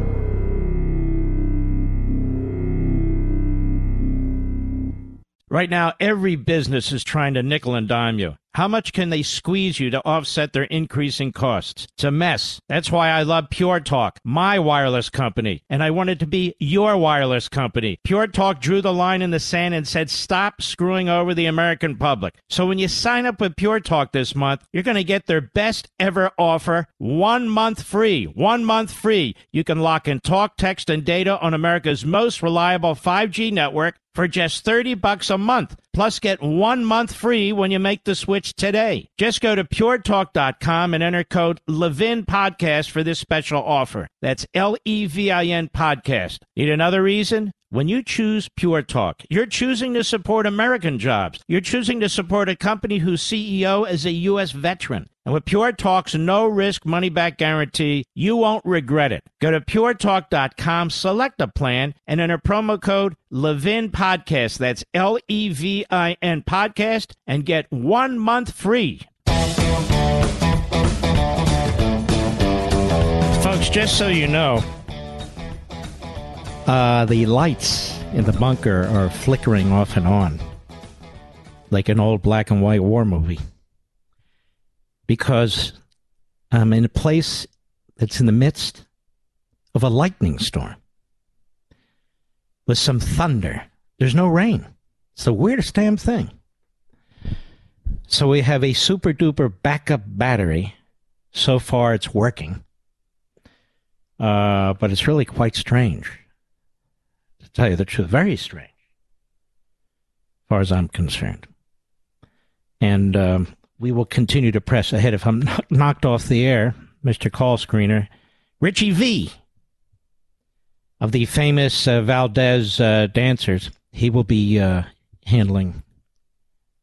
Right now, every business is trying to nickel and dime you. How much can they squeeze you to offset their increasing costs? It's a mess. That's why I love Pure Talk, my wireless company. And I want it to be your wireless company. Pure Talk drew the line in the sand and said, stop screwing over the American public. So when you sign up with Pure Talk this month, you're going to get their best ever offer, 1 month free. 1 month free. You can lock in talk, text, and data on America's most reliable 5G network for just $30 a month. Plus, get 1 month free when you make the switch today. Just go to puretalk.com and enter code LEVINPODCAST for this special offer. That's LEVIN podcast. Need another reason? When you choose Pure Talk, you're choosing to support American jobs. You're choosing to support a company whose CEO is a U.S. veteran. And with Pure Talk's no-risk money-back guarantee, you won't regret it. Go to puretalk.com, select a plan, and enter promo code LEVINPODCAST. That's LEVIN podcast, and get 1 month free. Folks, just so you know, the lights in the bunker are flickering off and on, like an old black and white war movie, because I'm in a place that's in the midst of a lightning storm with some thunder. There's no rain. It's the weirdest damn thing. So we have a super duper backup battery. So far it's working, but it's really quite strange. Tell you the truth, very strange, as far as I'm concerned. And we will continue to press ahead. If I'm knocked off the air, Mr. Call Screener, Richie V of the famous Valdez Dancers, he will be handling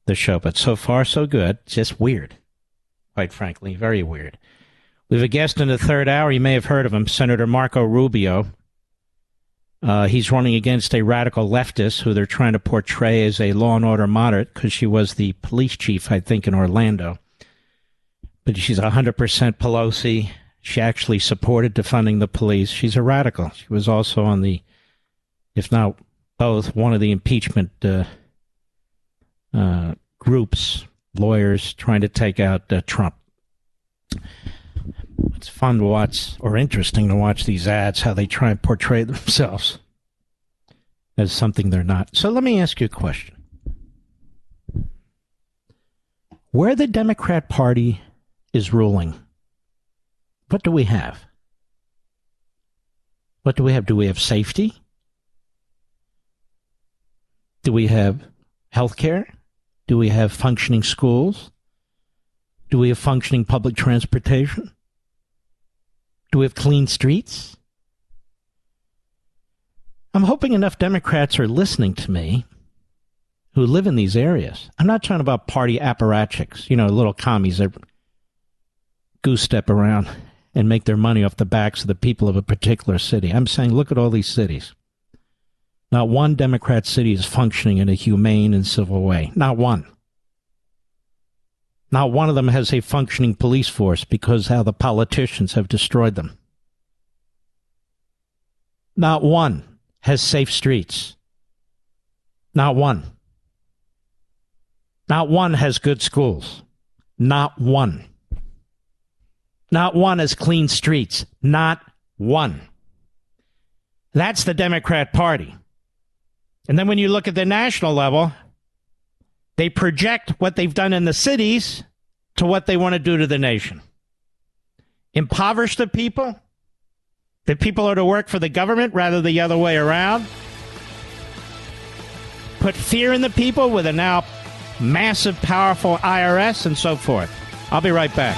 the show. But so far, so good. It's just weird, quite frankly, very weird. We have a guest in the third hour. You may have heard of him, Senator Marco Rubio. He's running against a radical leftist who they're trying to portray as a law and order moderate because she was the police chief, I think, in Orlando. But she's 100% Pelosi. She actually supported defunding the police. She's a radical. She was also on the, if not both, one of the impeachment groups, lawyers, trying to take out Trump. It's fun to watch, or interesting to watch, these ads, how they try and portray themselves as something they're not. So let me ask you a question. Where the Democrat Party is ruling, what do we have? What do we have? Do we have safety? Do we have health care? Do we have functioning schools? Do we have functioning public transportation? Do we have clean streets? I'm hoping enough Democrats are listening to me who live in these areas. I'm not talking about party apparatchiks, you know, little commies that goose step around and make their money off the backs of the people of a particular city. I'm saying, look at all these cities. Not one Democrat city is functioning in a humane and civil way. Not one. Not one of them has a functioning police force because how the politicians have destroyed them. Not one has safe streets. Not one. Not one has good schools. Not one. Not one has clean streets. Not one. That's the Democrat Party. And then when you look at the national level, they project what they've done in the cities to what they want to do to the nation. Impoverish the people. The people are to work for the government rather the other way around. Put fear in the people with a now massive, powerful IRS and so forth. I'll be right back.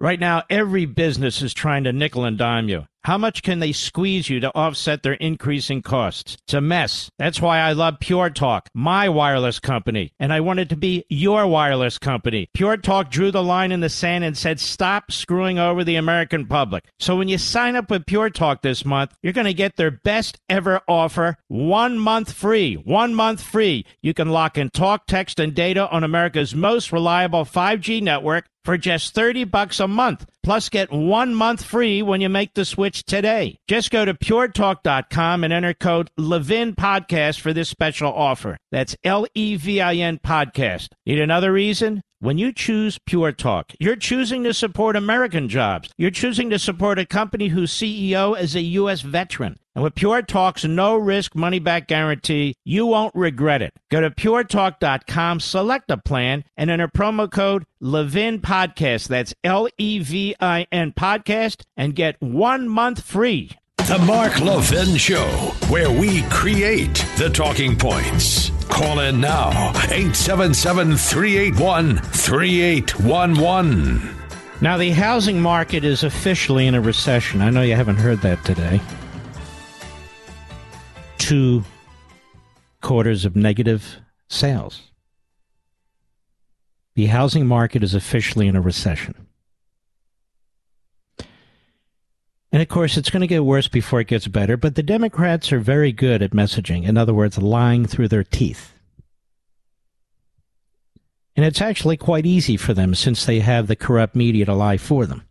Right now, every business is trying to nickel and dime you. How much can they squeeze you to offset their increasing costs? It's a mess. That's why I love Pure Talk, my wireless company, and I want it to be your wireless company. Pure Talk drew the line in the sand and said, stop screwing over the American public. So when you sign up with Pure Talk this month, you're going to get their best ever offer, 1 month free. 1 month free. You can lock in talk, text, and data on America's most reliable 5G network for just $30 a month. Plus, get 1 month free when you make the switch today. Just go to puretalk.com and enter code LEVINPODCAST for this special offer. That's LEVIN podcast. Need another reason? When you choose Pure Talk, you're choosing to support American jobs. You're choosing to support a company whose CEO is a U.S. veteran. And with Pure Talk's no-risk money-back guarantee, you won't regret it. Go to puretalk.com, select a plan, and enter promo code LEVINPODCAST. That's LEVIN podcast, and get 1 month free. The Mark Levin Show, where we create the talking points. Call in now, 877-381-3811. Now, the housing market is officially in a recession. I know you haven't heard that today. 2 quarters of negative sales. The housing market is officially in a recession. And, of course, it's going to get worse before it gets better. But the Democrats are very good at messaging. In other words, lying through their teeth. And it's actually quite easy for them since they have the corrupt media to lie for them.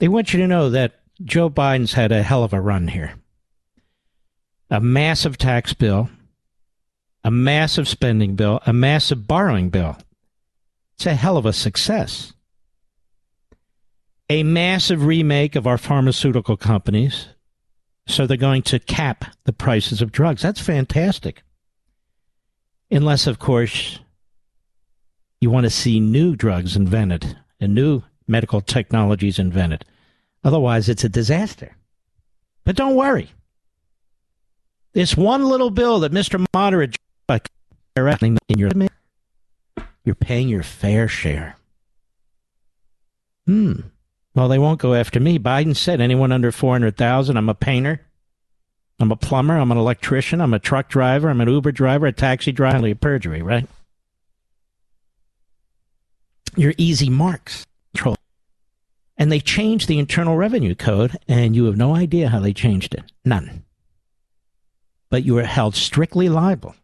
They want you to know that Joe Biden's had a hell of a run here. A massive tax bill, a massive spending bill, a massive borrowing bill. It's a hell of a success. A massive remake of our pharmaceutical companies, so they're going to cap the prices of drugs. That's fantastic. Unless, of course, you want to see new drugs invented and new medical technologies invented. Otherwise, it's a disaster. But don't worry. This one little bill that Mr. Moderate in your you're paying your fair share. Well, they won't go after me. Biden said anyone under 400,000, I'm a painter, I'm a plumber, I'm an electrician, I'm a truck driver, I'm an Uber driver, a taxi driver, a perjury, right? You're easy marks. And they changed the Internal Revenue Code, and you have no idea how they changed it. None. But you are held strictly liable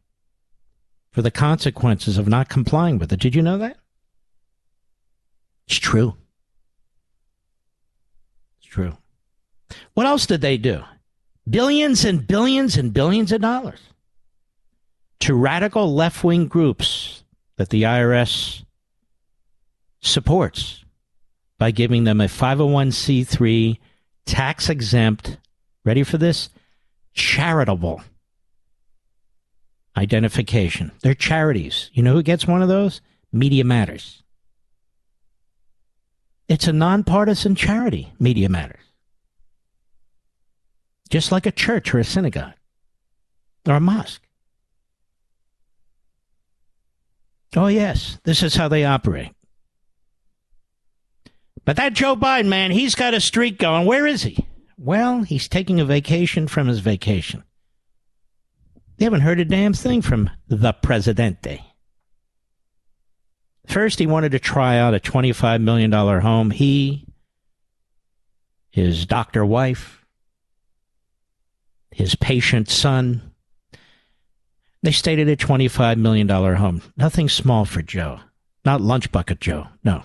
for the consequences of not complying with it. Did you know that? It's true. True. What else did they do? Billions and billions and billions of dollars to radical left-wing groups that the IRS supports by giving them a 501c3 tax-exempt, ready for this, charitable identification. They're charities. You know who gets one of those? Media Matters. It's a nonpartisan charity, Media Matters. Just like a church or a synagogue or a mosque. Oh, yes, this is how they operate. But that Joe Biden, man, he's got a streak going. Where is he? Well, he's taking a vacation from his vacation. They haven't heard a damn thing from the Presidente. First, he wanted to try out a $25 million home. He, his doctor wife, his patient son, they stayed at a $25 million home. Nothing small for Joe. Not lunch bucket Joe, no.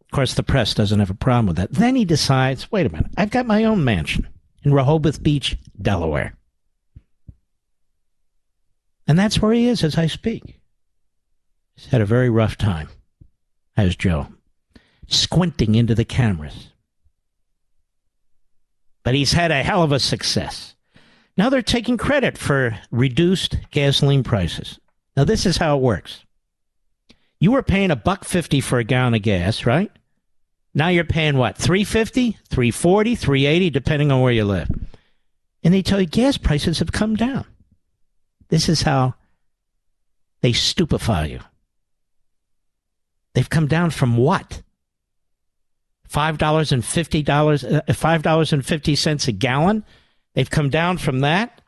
Of course, the press doesn't have a problem with that. Then he decides, wait a minute, I've got my own mansion in Rehoboth Beach, Delaware. And that's where he is as I speak. He's had a very rough time, as Joe, squinting into the cameras. But he's had a hell of a success. Now they're taking credit for reduced gasoline prices. Now this is how it works. You were paying $1.50 for a gallon of gas, right? Now you're paying what, $3.50, $3.40, $3.80, depending on where you live. And they tell you gas prices have come down. This is how they stupefy you. They've come down from what? $5.50 a gallon? They've come down from that?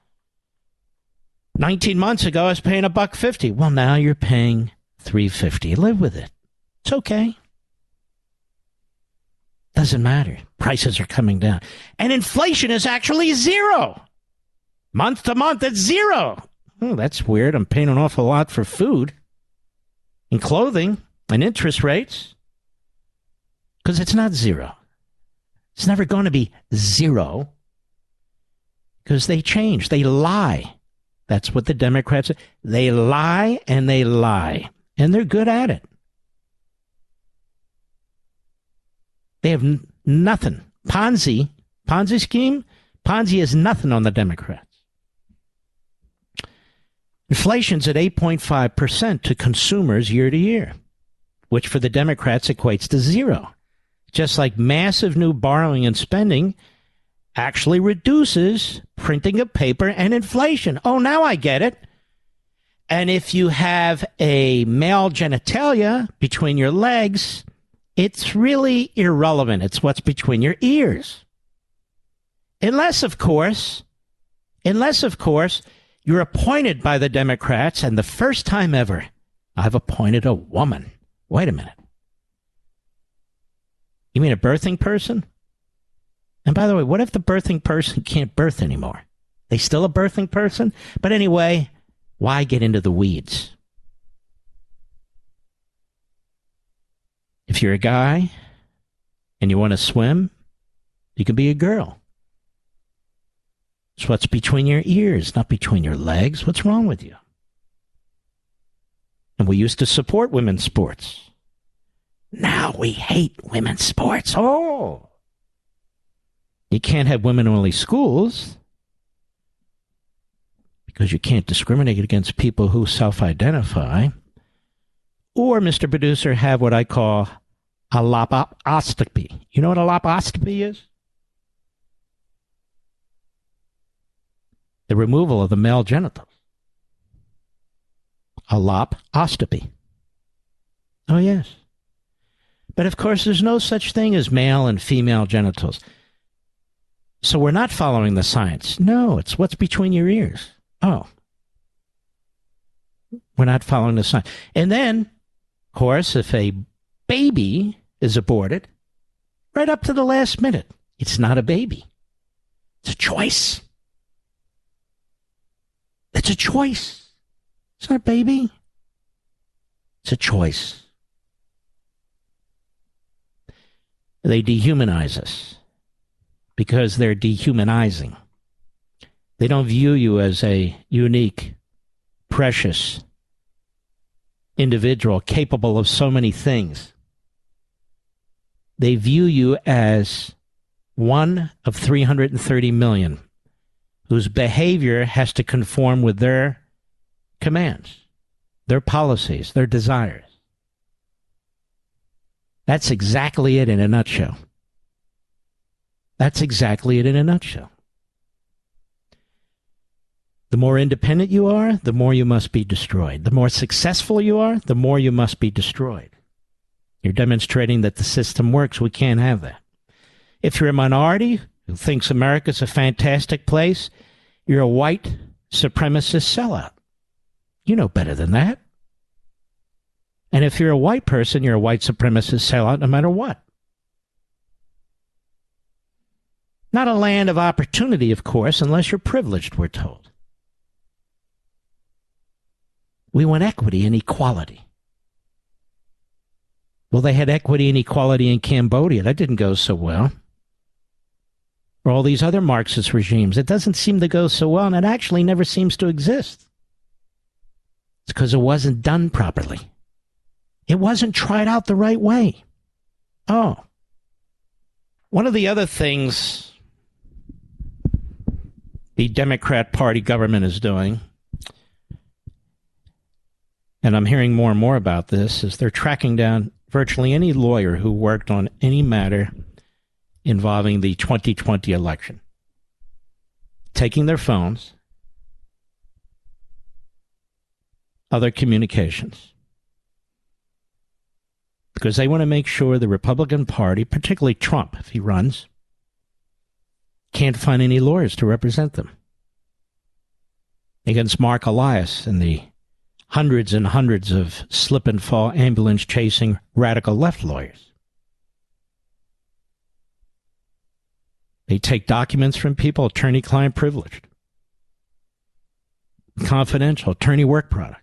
19 months ago, I was paying $1.50. Well, now you're paying $3.50. Live with it. It's okay. Doesn't matter. Prices are coming down. And inflation is actually zero. Month to month, it's zero. Oh, that's weird. I'm paying an awful lot for food and clothing. and interest rates, because it's not zero. It's never going to be zero because they change. They lie. That's what the Democrats, they lie, and they're good at it. They have nothing. Ponzi scheme, Ponzi is nothing on the Democrats. Inflation's at 8.5% to consumers year to year, which for the Democrats equates to zero. Just like massive new borrowing and spending actually reduces printing of paper and inflation. Oh, now I get it. And if you have a male genitalia between your legs, it's really irrelevant. It's what's between your ears. Unless, of course, you're appointed by the Democrats, and the first time ever, I've appointed a woman. Wait a minute. You mean a birthing person? And by the way, what if the birthing person can't birth anymore? They still a birthing person? But anyway, why get into the weeds? If you're a guy and you want to swim, you can be a girl. It's what's between your ears, not between your legs. What's wrong with you? And we used to support women's sports. Now we hate women's sports. Oh! You can't have women-only schools because you can't discriminate against people who self-identify. Or, Mr. Producer, have what I call a laparoscopy. You know what a laparoscopy is? The removal of the male genitals. A laparoscopy. Oh, yes. But, of course, there's no such thing as male and female genitals. So we're not following the science. No, it's what's between your ears. Oh. We're not following the science. And then, of course, if a baby is aborted, right up to the last minute, it's not a baby. It's a choice. It's a choice. It's not a baby. It's a choice. They dehumanize us because they're dehumanizing. They don't view you as a unique, precious individual capable of so many things. They view you as one of 330 million. Whose behavior has to conform with their commands, their policies, their desires. That's exactly it in a nutshell. That's exactly it in a nutshell. The more independent you are, the more you must be destroyed. The more successful you are, the more you must be destroyed. You're demonstrating that the system works. We can't have that. If you're a minority who thinks America's a fantastic place, you're a white supremacist sellout. You know better than that. And if you're a white person, you're a white supremacist sellout no matter what. Not a land of opportunity, of course, unless you're privileged, we're told. We want equity and equality. Well, they had equity and equality in Cambodia. That didn't go so well. Or all these other Marxist regimes. It doesn't seem to go so well, and it actually never seems to exist. It's because it wasn't done properly. It wasn't tried out the right way. Oh. One of the other things the Democrat Party government is doing, and I'm hearing more and more about this, is they're tracking down virtually any lawyer who worked on any matter involving the 2020 election, taking their phones, other communications, because they want to make sure the Republican Party, particularly Trump, if he runs, can't find any lawyers to represent them against Mark Elias and the hundreds and hundreds of slip and fall ambulance chasing radical left lawyers. They take documents from people, attorney-client privileged, confidential, attorney work product.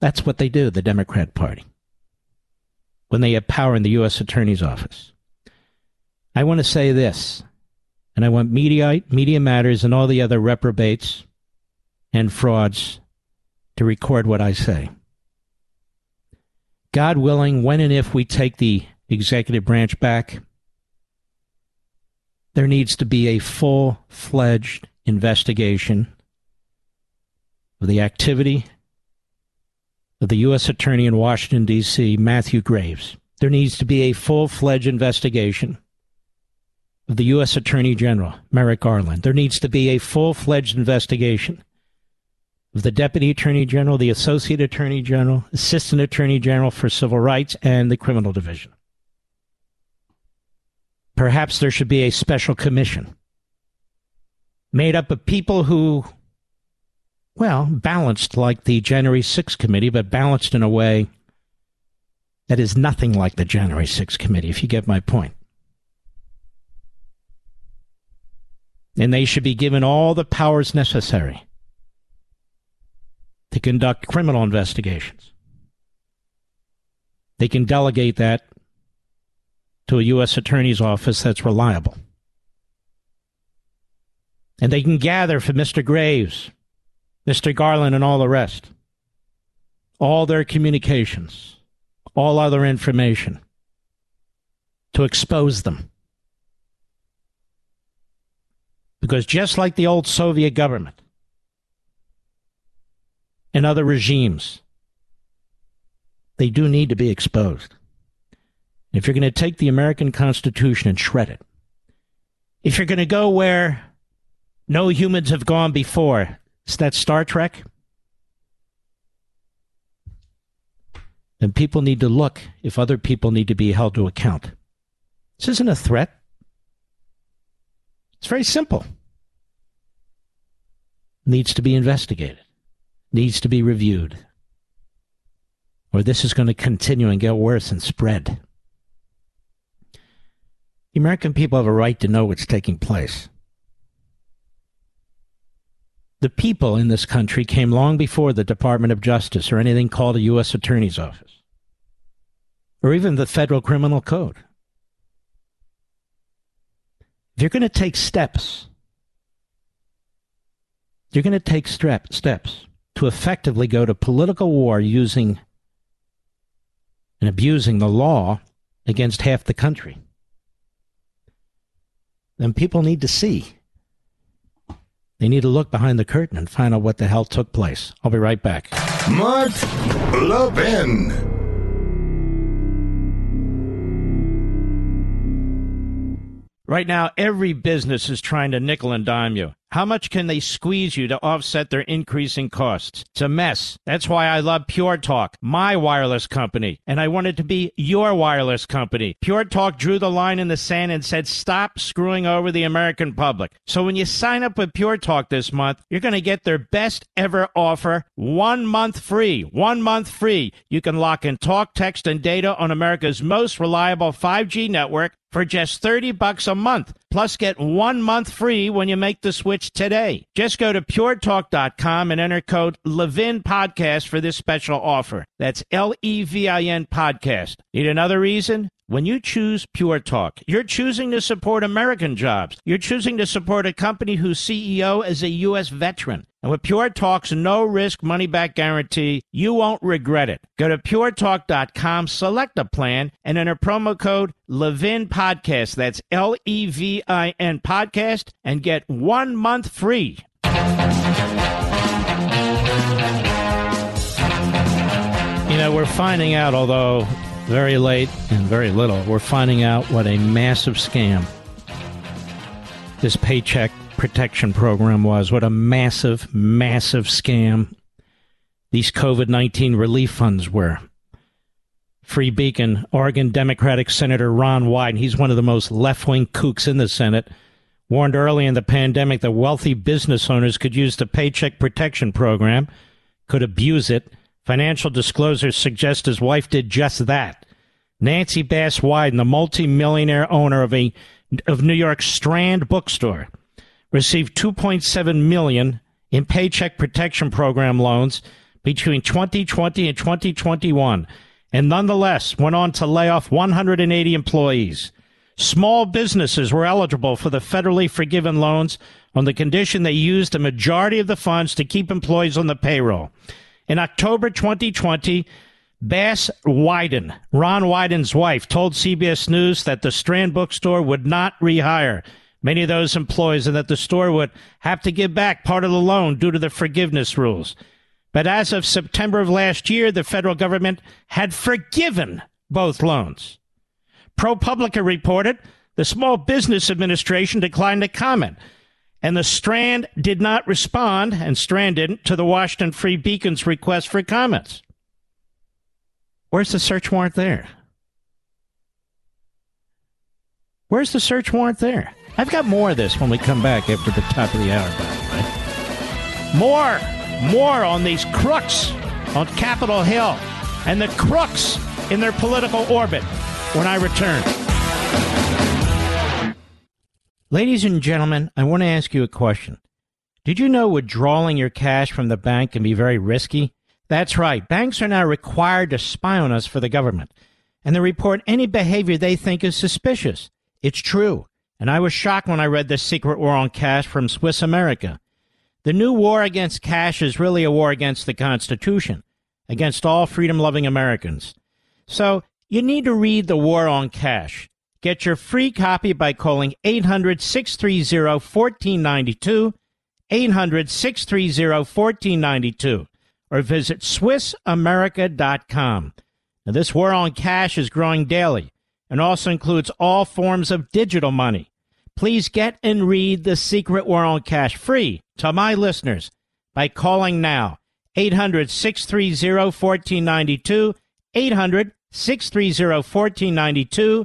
That's what they do, the Democrat Party, when they have power in the U.S. Attorney's Office. I want to say this, and I want Media Matters and all the other reprobates and frauds to record what I say. God willing, when and if we take the executive branch back, there needs to be a full-fledged investigation of the activity of the U.S. Attorney in Washington, D.C., Matthew Graves. There needs to be a full-fledged investigation of the U.S. Attorney General, Merrick Garland. There needs to be a full-fledged investigation of the Deputy Attorney General, the Associate Attorney General, Assistant Attorney General for Civil Rights, and the Criminal Division. Perhaps there should be a special commission made up of people who, well, balanced like the January 6th committee, but balanced in a way that is nothing like the January 6th committee, if you get my point. And they should be given all the powers necessary to conduct criminal investigations. They can delegate that to a U.S. Attorney's Office that's reliable. And they can gather for Mr. Graves, Mr. Garland, and all the rest, all their communications, all other information, to expose them. Because just like the old Soviet government and other regimes, they do need to be exposed. If you're going to take the American Constitution and shred it, if you're going to go where no humans have gone before, is that Star Trek? Then people need to look if other people need to be held to account. This isn't a threat. It's very simple. Needs to be investigated. Needs to be reviewed. Or this is going to continue and get worse and spread. The American people have a right to know what's taking place. The people in this country came long before the Department of Justice or anything called a U.S. Attorney's Office, or even the Federal Criminal Code. If you're going to take steps, you're going to take steps to effectively go to political war using and abusing the law against half the country. And people need to see. They need to look behind the curtain and find out what the hell took place. I'll be right back. Mark Levin. Right now, every business is trying to nickel and dime you. How much can they squeeze you to offset their increasing costs? It's a mess. That's why I love Pure Talk, my wireless company. And I want it to be your wireless company. Pure Talk drew the line in the sand and said, stop screwing over the American public. So when you sign up with Pure Talk this month, you're going to get their best ever offer, 1 month free. 1 month free. You can lock in talk, text, and data on America's most reliable 5G network for just $30 a month. Plus, get 1 month free when you make the switch today. Just go to puretalk.com and enter code LEVINPODCAST for this special offer. That's LEVIN podcast. Need another reason? When you choose Pure Talk, you're choosing to support American jobs. You're choosing to support a company whose CEO is a U.S. veteran. And with Pure Talk's no-risk money-back guarantee, you won't regret it. Go to puretalk.com, select a plan, and enter promo code LEVINPODCAST. That's LEVIN podcast, and get 1 month free. You know, we're finding out, although very late and very little, we're finding out what a massive scam this Paycheck Protection Program was. What a massive, massive scam these COVID-19 relief funds were. Free Beacon, Oregon Democratic Senator Ron Wyden, he's one of the most left-wing kooks in the Senate, warned early in the pandemic that wealthy business owners could use the Paycheck Protection Program, could abuse it. Financial disclosures suggest his wife did just that. Nancy Bass Wyden, the multimillionaire owner of New York's Strand Bookstore, received $2.7 million in Paycheck Protection Program loans, between 2020 and 2021, and nonetheless went on to lay off 180 employees. Small businesses were eligible for the federally forgiven loans on the condition they used a majority of the funds to keep employees on the payroll. In October 2020, Bass Wyden, Ron Wyden's wife, told CBS News that the Strand Bookstore would not rehire many of those employees and that the store would have to give back part of the loan due to the forgiveness rules. But as of September of last year, the federal government had forgiven both loans. ProPublica reported the Small Business Administration declined to comment, and the Strand did not respond, and Strand didn't, to the Washington Free Beacon's request for comments. Where's the search warrant there? Where's the search warrant there? I've got more of this when we come back after the top of the hour, by the way. More on these crooks on Capitol Hill and the crooks in their political orbit when I return. Ladies and gentlemen, I want to ask you a question. Did you know withdrawing your cash from the bank can be very risky? That's right. Banks are now required to spy on us for the government, and they report any behavior they think is suspicious. It's true, and I was shocked when I read The Secret War on Cash from Swiss America. The new war against cash is really a war against the Constitution, against all freedom-loving Americans. So you need to read The War on Cash. Get your free copy by calling 800-630-1492, 800-630-1492, or visit SwissAmerica.com. Now, this war on cash is growing daily and also includes all forms of digital money. Please get and read The Secret War on Cash free to my listeners by calling now, 800-630-1492, 800-630-1492,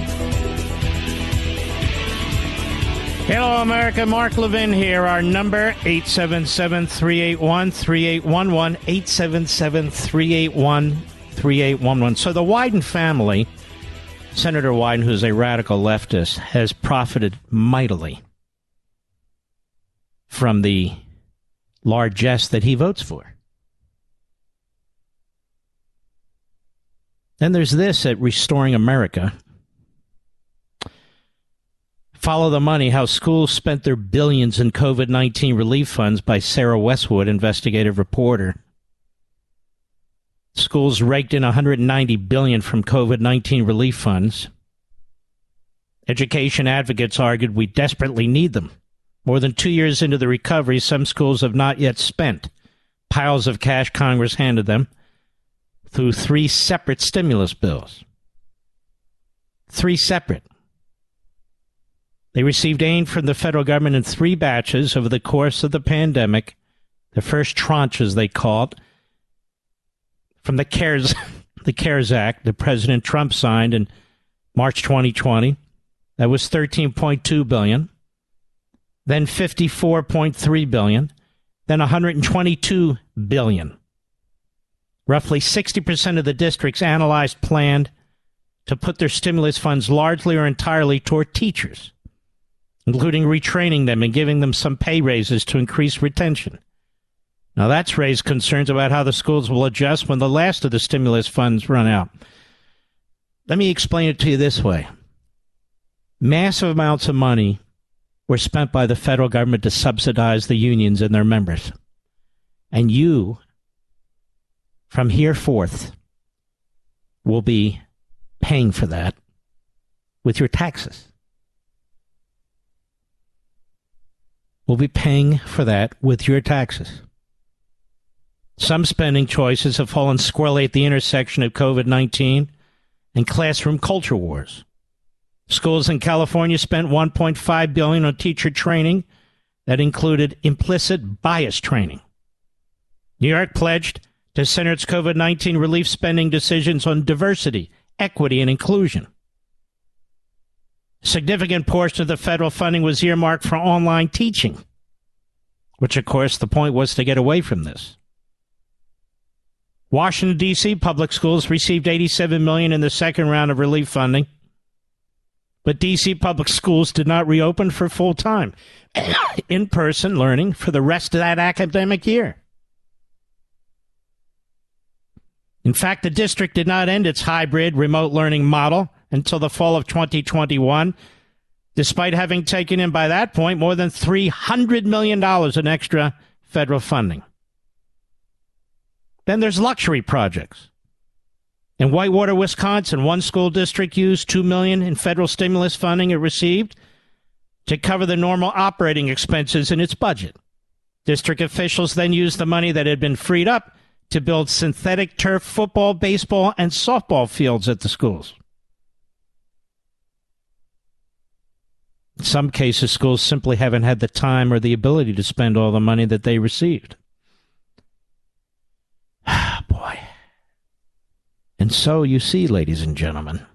Hello, America. Mark Levin here. Our number, 877-381-3811, 877-381-3811. So the Wyden family, Senator Wyden, who's a radical leftist, has profited mightily from the largesse that he votes for. Then there's this at Restoring America. Follow the Money, How Schools Spent Their Billions in COVID-19 Relief Funds by Sarah Westwood, investigative reporter. Schools raked in $190 billion from COVID-19 relief funds. Education advocates argued we desperately need them. More than 2 years into the recovery, some schools have not yet spent piles of cash Congress handed them through three separate stimulus bills. Three separate. They received aid from the federal government in three batches over the course of the pandemic, the first tranche, as they called, from the CARES Act that President Trump signed in March 2020. That was $13.2 billion, then $54.3 billion, then $122 billion. Roughly 60% of the districts analyzed planned to put their stimulus funds largely or entirely toward teachers, including retraining them and giving them some pay raises to increase retention. Now, that's raised concerns about how the schools will adjust when the last of the stimulus funds run out. Let me explain it to you this way. Massive amounts of money were spent by the federal government to subsidize the unions and their members. And you, from here forth, will be paying for that with your taxes. Will be paying for that with your taxes. Some spending choices have fallen squarely at the intersection of COVID-19 and classroom culture wars. Schools in California spent $1.5 billion on teacher training that included implicit bias training. New York pledged to center its COVID-19 relief spending decisions on diversity, equity, and inclusion. A significant portion of the federal funding was earmarked for online teaching, which, of course, the point was to get away from this. Washington, D.C. public schools received $87 million in the second round of relief funding, but D.C. public schools did not reopen for full-time in-person learning for the rest of that academic year. In fact, the district did not end its hybrid remote learning model until the fall of 2021, despite having taken in by that point more than $300 million in extra federal funding. Then there's luxury projects. In Whitewater, Wisconsin, one school district used $2 million in federal stimulus funding it received to cover the normal operating expenses in its budget. District officials then used the money that had been freed up to build synthetic turf football, baseball, and softball fields at the schools. In some cases, schools simply haven't had the time or the ability to spend all the money that they received. Ah, boy. And so you see, ladies and gentlemen,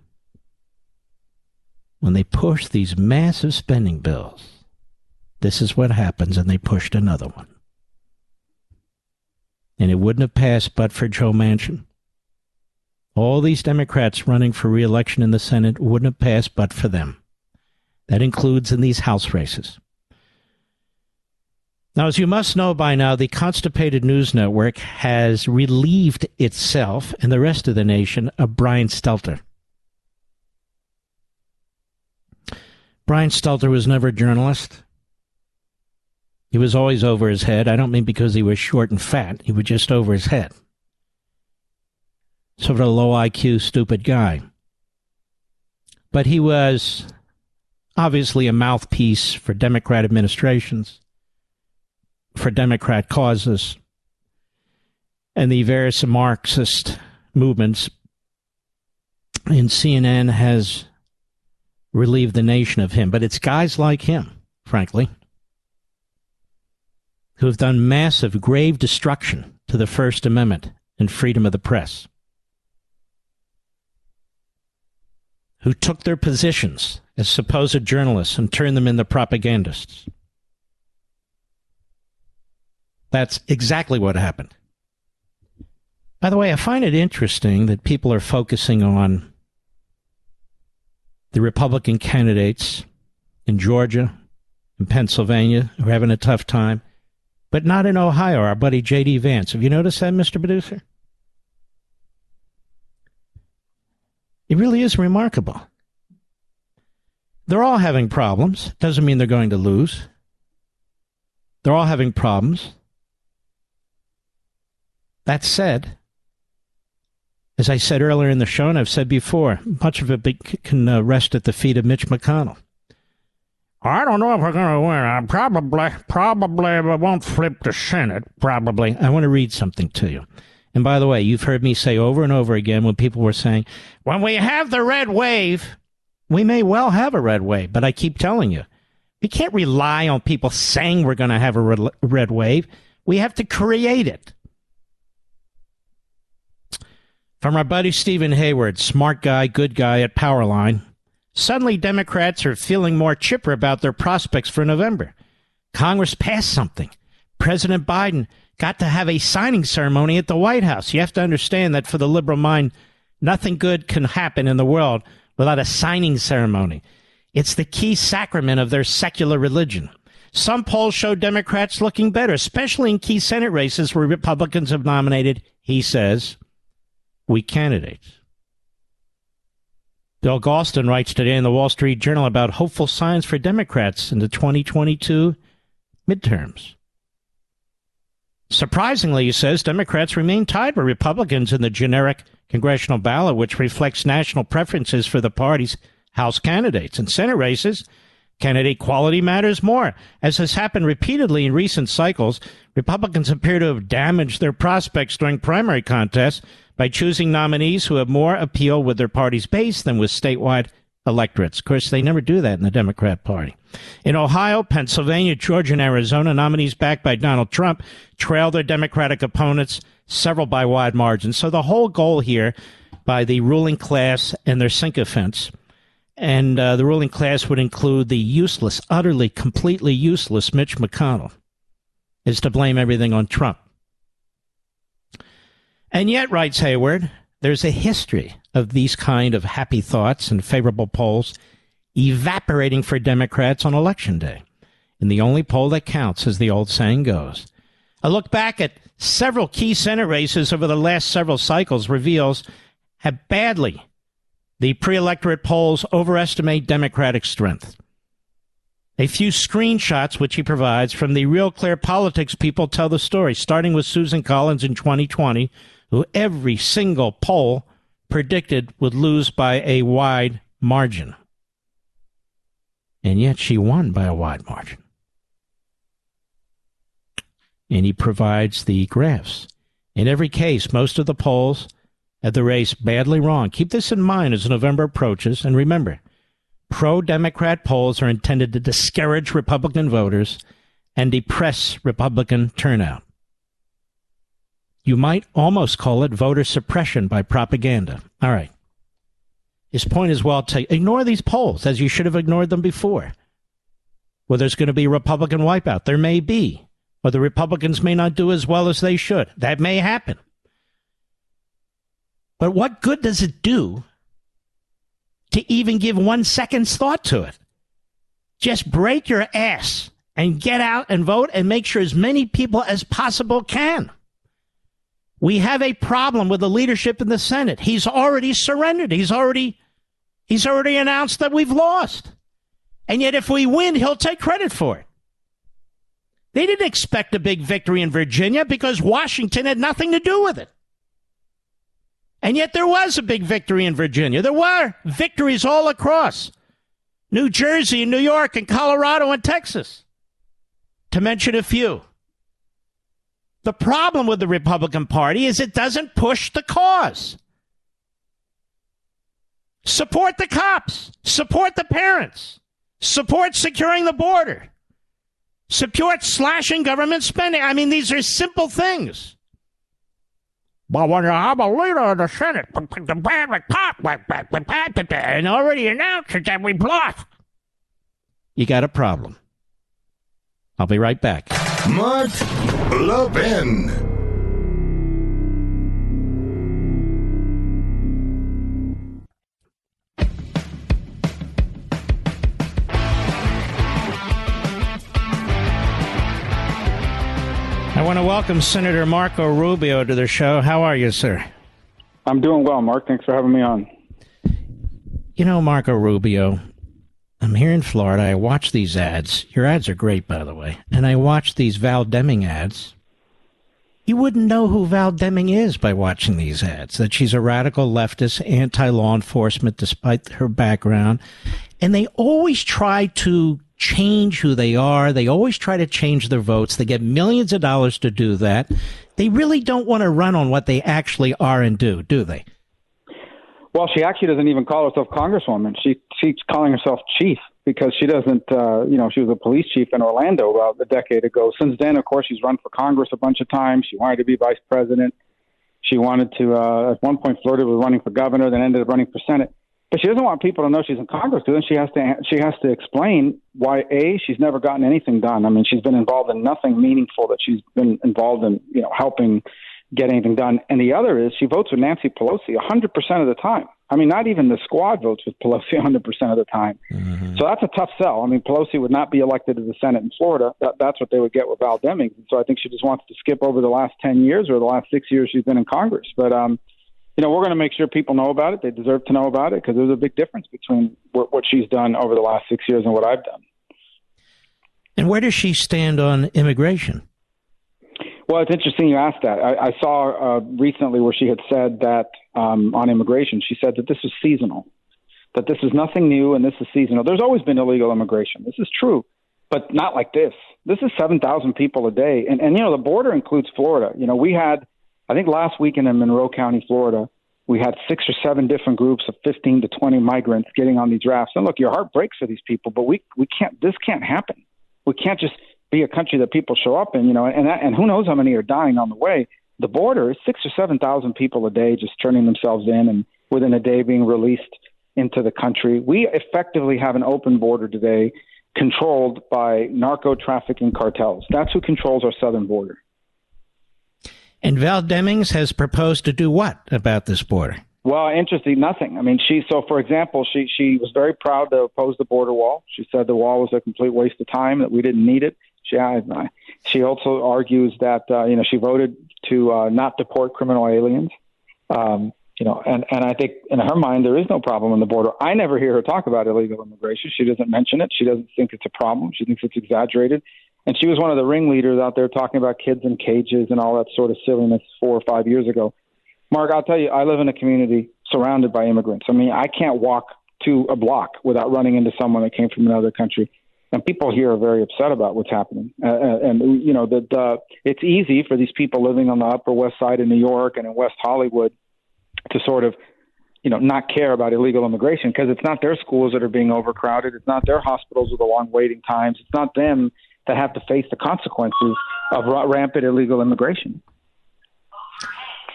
when they push these massive spending bills, this is what happens, and they pushed another one. And it wouldn't have passed but for Joe Manchin. All these Democrats running for re-election in the Senate wouldn't have passed but for them. That includes in these House races. Now, as you must know by now, the Constipated News Network has relieved itself and the rest of the nation of Brian Stelter. Brian Stelter was never a journalist. He was always over his head. I don't mean because he was short and fat. He was just over his head. Sort of a low IQ, stupid guy. But he was obviously a mouthpiece for Democrat administrations, for Democrat causes, and the various Marxist movements. And CNN has relieved the nation of him. But it's guys like him, frankly, who have done massive, grave destruction to the First Amendment and freedom of the press, who took their positions as supposed journalists and turned them into propagandists. That's exactly what happened. By the way, I find it interesting that people are focusing on the Republican candidates in Georgia and Pennsylvania who are having a tough time, but not in Ohio, our buddy J.D. Vance. Have you noticed that, Mr. Producer? It really is remarkable. They're all having problems. Doesn't mean they're going to lose. They're all having problems. That said, as I said earlier in the show, and I've said before, much of it can rest at the feet of Mitch McConnell. I don't know if we're going to win. I probably won't flip the Senate, probably. I want to read something to you. And by the way, you've heard me say over and over again when people were saying, when we have the red wave, we may well have a red wave. But I keep telling you, we can't rely on people saying we're going to have a red wave. We have to create it. From our buddy Stephen Hayward, smart guy, good guy at Powerline. Suddenly, Democrats are feeling more chipper about their prospects for November. Congress passed something. President Biden got to have a signing ceremony at the White House. You have to understand that for the liberal mind, nothing good can happen in the world without a signing ceremony. It's the key sacrament of their secular religion. Some polls show Democrats looking better, especially in key Senate races where Republicans have nominated, he says, weak candidates. Bill Galston writes today in the Wall Street Journal about hopeful signs for Democrats in the 2022 midterms. Surprisingly, he says, Democrats remain tied with Republicans in the generic congressional ballot, which reflects national preferences for the party's House candidates. In Senate races, candidate quality matters more. As has happened repeatedly in recent cycles, Republicans appear to have damaged their prospects during primary contests by choosing nominees who have more appeal with their party's base than with statewide electorates. Of course, they never do that in the Democrat Party. In Ohio, Pennsylvania, Georgia, and Arizona, nominees backed by Donald Trump trail their Democratic opponents, several by wide margins. So the whole goal here by the ruling class and their sycophants And the ruling class would include the useless, utterly, completely useless Mitch McConnell, is to blame everything on Trump. And yet, writes Hayward, there's a history of these kind of happy thoughts and favorable polls evaporating for Democrats on Election Day. And the only poll that counts, as the old saying goes. A look back at several key Senate races over the last several cycles reveals how badly the pre-electorate polls overestimate Democratic strength. A few screenshots, which he provides, from the Real Clear Politics people tell the story, starting with Susan Collins in 2020, who every single poll predicted would lose by a wide margin. And yet she won by a wide margin. And he provides the graphs. In every case, most of the polls at the race badly wrong. Keep this in mind as November approaches. And remember, pro-Democrat polls are intended to discourage Republican voters and depress Republican turnout. You might almost call it voter suppression by propaganda. All right. His point is well taken. Ignore these polls, as you should have ignored them before. Well, there's going to be a Republican wipeout. There may be. Or the Republicans may not do as well as they should. That may happen. But what good does it do to even give 1 second's thought to it? Just break your ass and get out and vote and make sure as many people as possible can. We have a problem with the leadership in the Senate. He's already surrendered. He's already announced that we've lost. And yet if we win, he'll take credit for it. They didn't expect a big victory in Virginia because Washington had nothing to do with it. And yet there was a big victory in Virginia. There were victories all across New Jersey and New York and Colorado and Texas, to mention a few. The problem with the Republican Party is it doesn't push the cause. Support the cops. Support the parents. Support securing the border. Support slashing government spending. I mean, these are simple things. But when I'm a leader of the Senate, and already announced that we've lost, you got a problem. I'll be right back. Mark Levin. I want to welcome Senator Marco Rubio to the show. How are you, sir? I'm doing well, Mark. Thanks for having me on. You know, Marco Rubio, I'm here in Florida. I watch these ads. Your ads are great, by the way. And I watch these Val Demings ads. You wouldn't know who Val Demings is by watching these ads, that she's a radical leftist, anti-law enforcement, despite her background. And they always try to change who they are. They always try to change their votes. They get millions of dollars to do that. They really don't want to run on what they actually are and do they? Well, she actually doesn't even call herself Congresswoman. She keeps calling herself Chief because she doesn't, she was a police chief in Orlando about a decade ago. Since then, of course, she's run for Congress a bunch of times. She wanted to be vice president. She wanted to, at one point, flirted with running for governor, then ended up running for Senate. But she doesn't want people to know she's in Congress, because then she has to explain why, A, she's never gotten anything done. I mean, she's been involved in nothing meaningful that she's been involved in, helping get anything done. And the other is she votes with Nancy Pelosi 100% of the time. I mean, not even the squad votes with Pelosi 100% of the time. Mm-hmm. So that's a tough sell. I mean, Pelosi would not be elected to the Senate in Florida. That's what they would get with Val Demings. And so I think she just wants to skip over the last 10 years or the last 6 years she's been in Congress. But, we're going to make sure people know about it. They deserve to know about it, because there's a big difference between what she's done over the last 6 years and what I've done. And where does she stand on immigration? Well, it's interesting you asked that. I saw recently where she had said that on immigration, she said that this is seasonal, that this is nothing new and this is seasonal. There's always been illegal immigration. This is true. But not like this. This is 7,000 people a day. And the border includes Florida. We had, I think last weekend in Monroe County, Florida, we had 6 or 7 different groups of 15 to 20 migrants getting on these rafts. And look, your heart breaks for these people, but we can't. This can't happen. We can't just be a country that people show up in, and who knows how many are dying on the way. The border is 6 or 7,000 people a day just turning themselves in and within a day being released. into the country. We effectively have an open border today controlled by narco-trafficking cartels. That's who controls our southern border. And Val Demings has proposed to do what about this border? Well, interesting, nothing. I mean, for example, she was very proud to oppose the border wall. She said the wall was a complete waste of time, that we didn't need it. She also argues that, she voted to not deport criminal aliens. And I think in her mind, there is no problem on the border. I never hear her talk about illegal immigration. She doesn't mention it. She doesn't think it's a problem. She thinks it's exaggerated. And she was one of the ringleaders out there talking about kids in cages and all that sort of silliness 4 or 5 years ago. Mark, I'll tell you, I live in a community surrounded by immigrants. I mean, I can't walk to a block without running into someone that came from another country. And people here are very upset about what's happening. And it's easy for these people living on the Upper West Side of New York and in West Hollywood to sort of, not care about illegal immigration because it's not their schools that are being overcrowded. It's not their hospitals with the long waiting times. It's not them that have to face the consequences of rampant illegal immigration.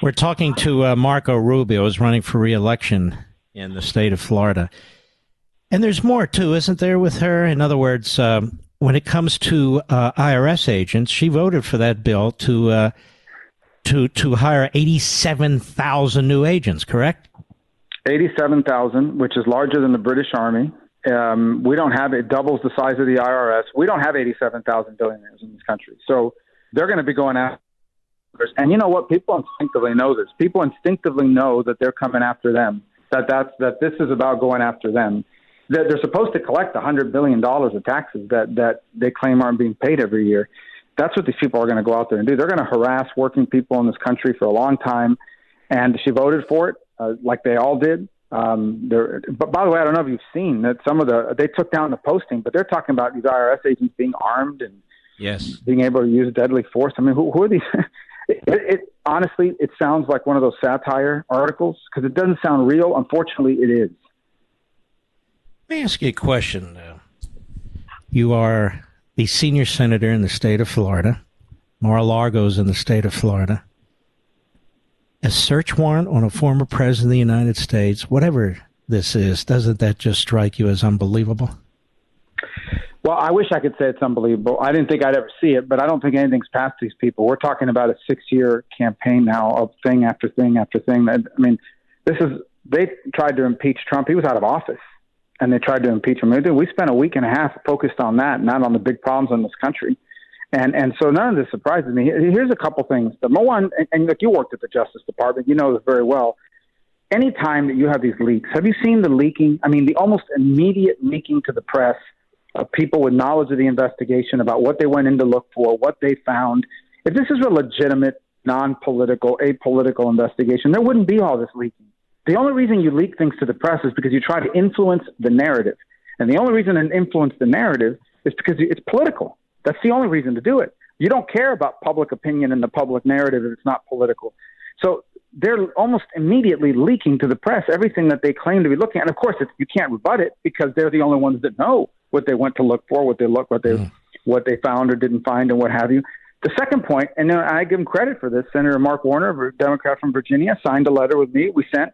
We're talking to Marco Rubio, who's running for re-election in the state of Florida. And there's more, too, isn't there, with her? In other words, when it comes to IRS agents, she voted for that bill to hire 87,000 new agents, correct? 87,000, which is larger than the British Army. We don't have it. Doubles the size of the IRS. We don't have 87,000 billionaires in this country. So they're going to be going after. And you know what? People instinctively know this. People instinctively know that they're coming after them, that this is about going after them. They're supposed to collect $100 billion of taxes that they claim aren't being paid every year. That's what these people are going to go out there and do. They're going to harass working people in this country for a long time. And she voted for it like they all did. But by the way, I don't know if you've seen that some of they took down the posting, but they're talking about these IRS agents being armed and yes, being able to use deadly force. I mean, who are these? Honestly, it sounds like one of those satire articles because it doesn't sound real. Unfortunately, it is. Let me ask you a question. You are the senior senator in the state of Florida. Mar-a-Lago's in the state of Florida. A search warrant on a former president of the United States, whatever this is, doesn't that just strike you as unbelievable? Well, I wish I could say it's unbelievable. I didn't think I'd ever see it, but I don't think anything's past these people. We're talking about a 6-year campaign now of thing after thing after thing. I mean, they tried to impeach Trump. He was out of office. And they tried to impeach him. We spent a week and a half focused on that, not on the big problems in this country. And so none of this surprises me. Here's a couple things. Number one, and look, you worked at the Justice Department. You know this very well. Anytime that you have these leaks, have you seen the leaking? I mean, the almost immediate leaking to the press of people with knowledge of the investigation about what they went in to look for, what they found. If this is a legitimate, non-political, apolitical investigation, there wouldn't be all this leaking. The only reason you leak things to the press is because you try to influence the narrative. And the only reason to influence the narrative is because it's political. That's the only reason to do it. You don't care about public opinion and the public narrative if it's not political. So they're almost immediately leaking to the press everything that they claim to be looking at. And, of course, you can't rebut it because they're the only ones that know what they went to look for, what they found or didn't find and what have you. The second point, and I give him credit for this, Senator Mark Warner, a Democrat from Virginia, signed a letter with me we sent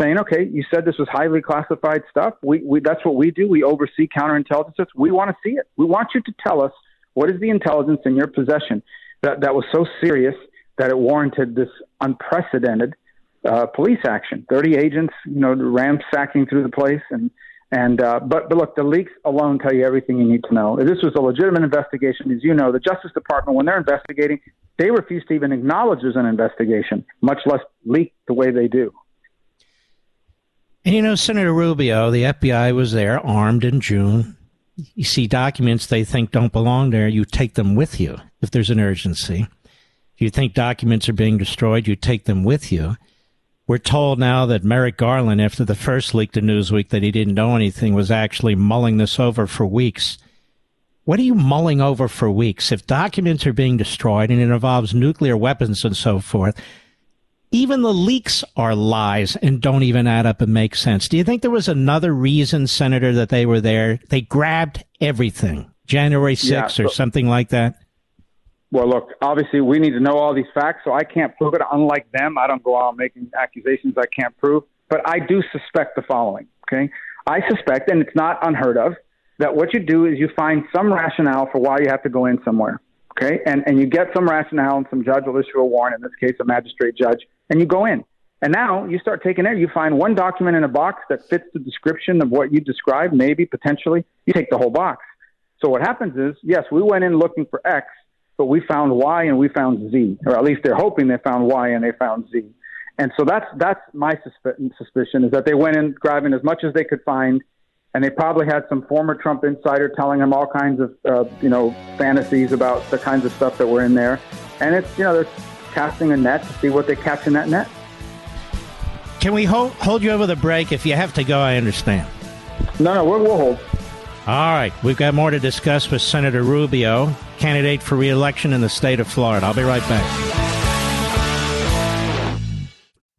saying, okay, you said this was highly classified stuff. We that's what we do. We oversee counterintelligence. We want to see it. We want you to tell us what is the intelligence in your possession that was so serious that it warranted this unprecedented police action. 30 agents, ransacking through the place. But look, the leaks alone tell you everything you need to know. If this was a legitimate investigation, as you know, the Justice Department, when they're investigating, they refuse to even acknowledge there's an investigation, much less leak the way they do. And, Senator Rubio, the FBI was there armed in June. You see documents they think don't belong there. You take them with you if there's an urgency. If you think documents are being destroyed, you take them with you. We're told now that Merrick Garland, after the first leak to Newsweek that he didn't know anything, was actually mulling this over for weeks. What are you mulling over for weeks? If documents are being destroyed and it involves nuclear weapons and so forth, even the leaks are lies and don't even add up and make sense. Do you think there was another reason, Senator, that they were there? They grabbed everything, January 6th or something like that? Well, look, obviously we need to know all these facts, so I can't prove it. Unlike them, I don't go out making accusations I can't prove. But I do suspect the following. Okay, I suspect, and it's not unheard of, that what you do is you find some rationale for why you have to go in somewhere. Okay, and you get some rationale, and some judge will issue a warrant, in this case a magistrate judge, and you go in. And now you start taking it. You find one document in a box that fits the description of what you described, maybe, potentially. You take the whole box. So what happens is, yes, we went in looking for X, but we found Y and we found Z, or at least they're hoping they found Y and they found Z. And so that's my suspicion, is that they went in grabbing as much as they could find, and they probably had some former Trump insider telling them all kinds of, fantasies about the kinds of stuff that were in there. And it's, they're casting a net to see what they catch in that net. Can we hold you over the break? If you have to go, I understand. No, we'll hold. All right. We've got more to discuss with Senator Rubio, candidate for re-election in the state of Florida. I'll be right back.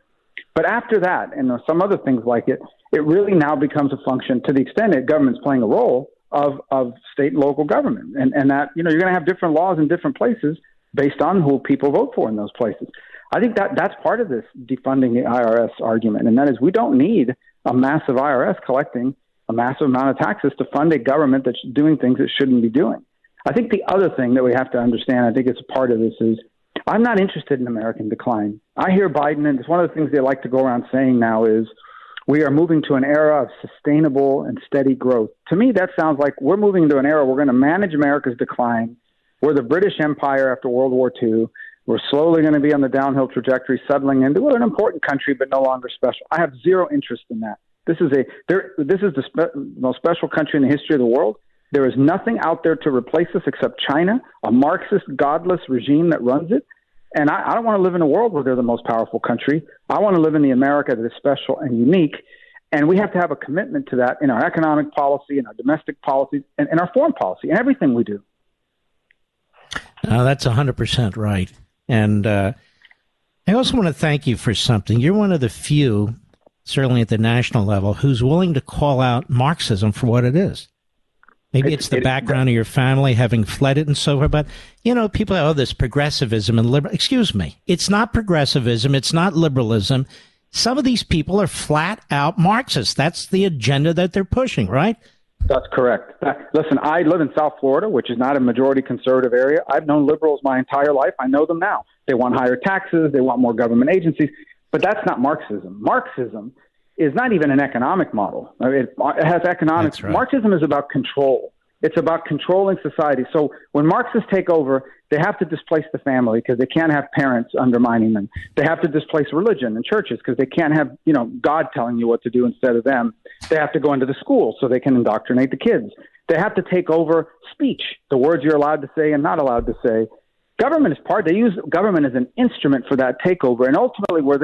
But after that, and some other things like it, it really now becomes a function, to the extent that government's playing a role, of state and local government, and that, you're going to have different laws in different places based on who people vote for in those places. I think that's part of this defunding the IRS argument, and that is we don't need a massive IRS collecting a massive amount of taxes to fund a government that's doing things it shouldn't be doing. I think the other thing that we have to understand, I think it's a part of this, is I'm not interested in American decline. I hear Biden, and it's one of the things they like to go around saying now is, we are moving to an era of sustainable and steady growth. To me, that sounds like we're moving to an era we're going to manage America's decline. We're the British Empire after World War II. We're slowly going to be on the downhill trajectory, settling into an important country, but no longer special. I have zero interest in that. This is the most special country in the history of the world. There is nothing out there to replace us except China, a Marxist, godless regime that runs it. And I don't want to live in a world where they're the most powerful country. I want to live in the America that is special and unique. And we have to have a commitment to that in our economic policy, in our domestic policy, and in our foreign policy, in everything we do. That's 100% right. And I also want to thank you for something. You're one of the few, certainly at the national level, who's willing to call out Marxism for what it is. Maybe it's the background of your family having fled it and so forth. But, you know, people have this progressivism and liberal. Excuse me. It's not progressivism. It's not liberalism. Some of these people are flat out Marxists. That's the agenda that they're pushing, right? That's correct. Listen, I live in South Florida, which is not a majority conservative area. I've known liberals my entire life. I know them now. They want higher taxes. They want more government agencies. But that's not Marxism. Marxism is not even an economic model. I mean, it has economics. Right. Marxism is about control. It's about controlling society. So when Marxists take over, they have to displace the family because they can't have parents undermining them. They have to displace religion and churches because they can't have, you know, God telling you what to do instead of them. They have to go into the schools so they can indoctrinate the kids. They have to take over speech, the words you're allowed to say and not allowed to say. Government is part. They use government as an instrument for that takeover. And ultimately, what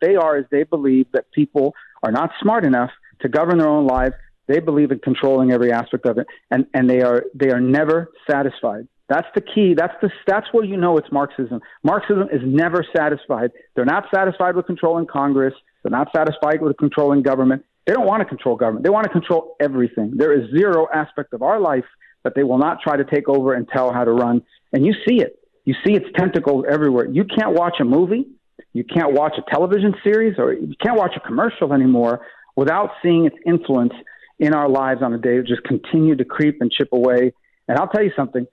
they are is they believe that people are not smart enough to govern their own lives. They believe in controlling every aspect of it, and they are never satisfied. That's the key. That's where you know it's Marxism. Marxism is never satisfied. They're not satisfied with controlling Congress. They're not satisfied with controlling government. They don't want to control government. They want to control everything. There is zero aspect of our life that they will not try to take over and tell how to run. And you see it. You see its tentacles everywhere. You can't watch a movie. You can't watch a television series, or you can't watch a commercial anymore without seeing its influence in our lives on a day. Just continue to creep and chip away. And I'll tell you something.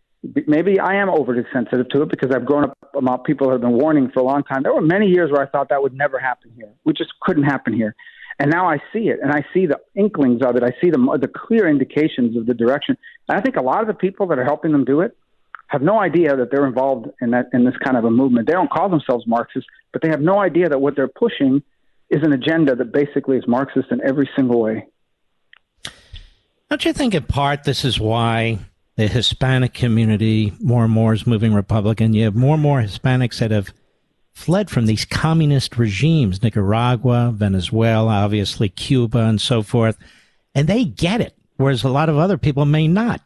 Maybe I am overly sensitive to it because I've grown up among people who have been warning for a long time. There were many years where I thought that would never happen here. We just couldn't happen here. And now I see it, and I see the inklings of it. I see the clear indications of the direction. And I think a lot of the people that are helping them do it have no idea that they're involved in this kind of a movement. They don't call themselves Marxists, but they have no idea that what they're pushing is an agenda that basically is Marxist in every single way. Don't you think in part this is why the Hispanic community more and more is moving Republican? You have more and more Hispanics that have fled from these communist regimes, Nicaragua, Venezuela, obviously Cuba, and so forth, and they get it, whereas a lot of other people may not.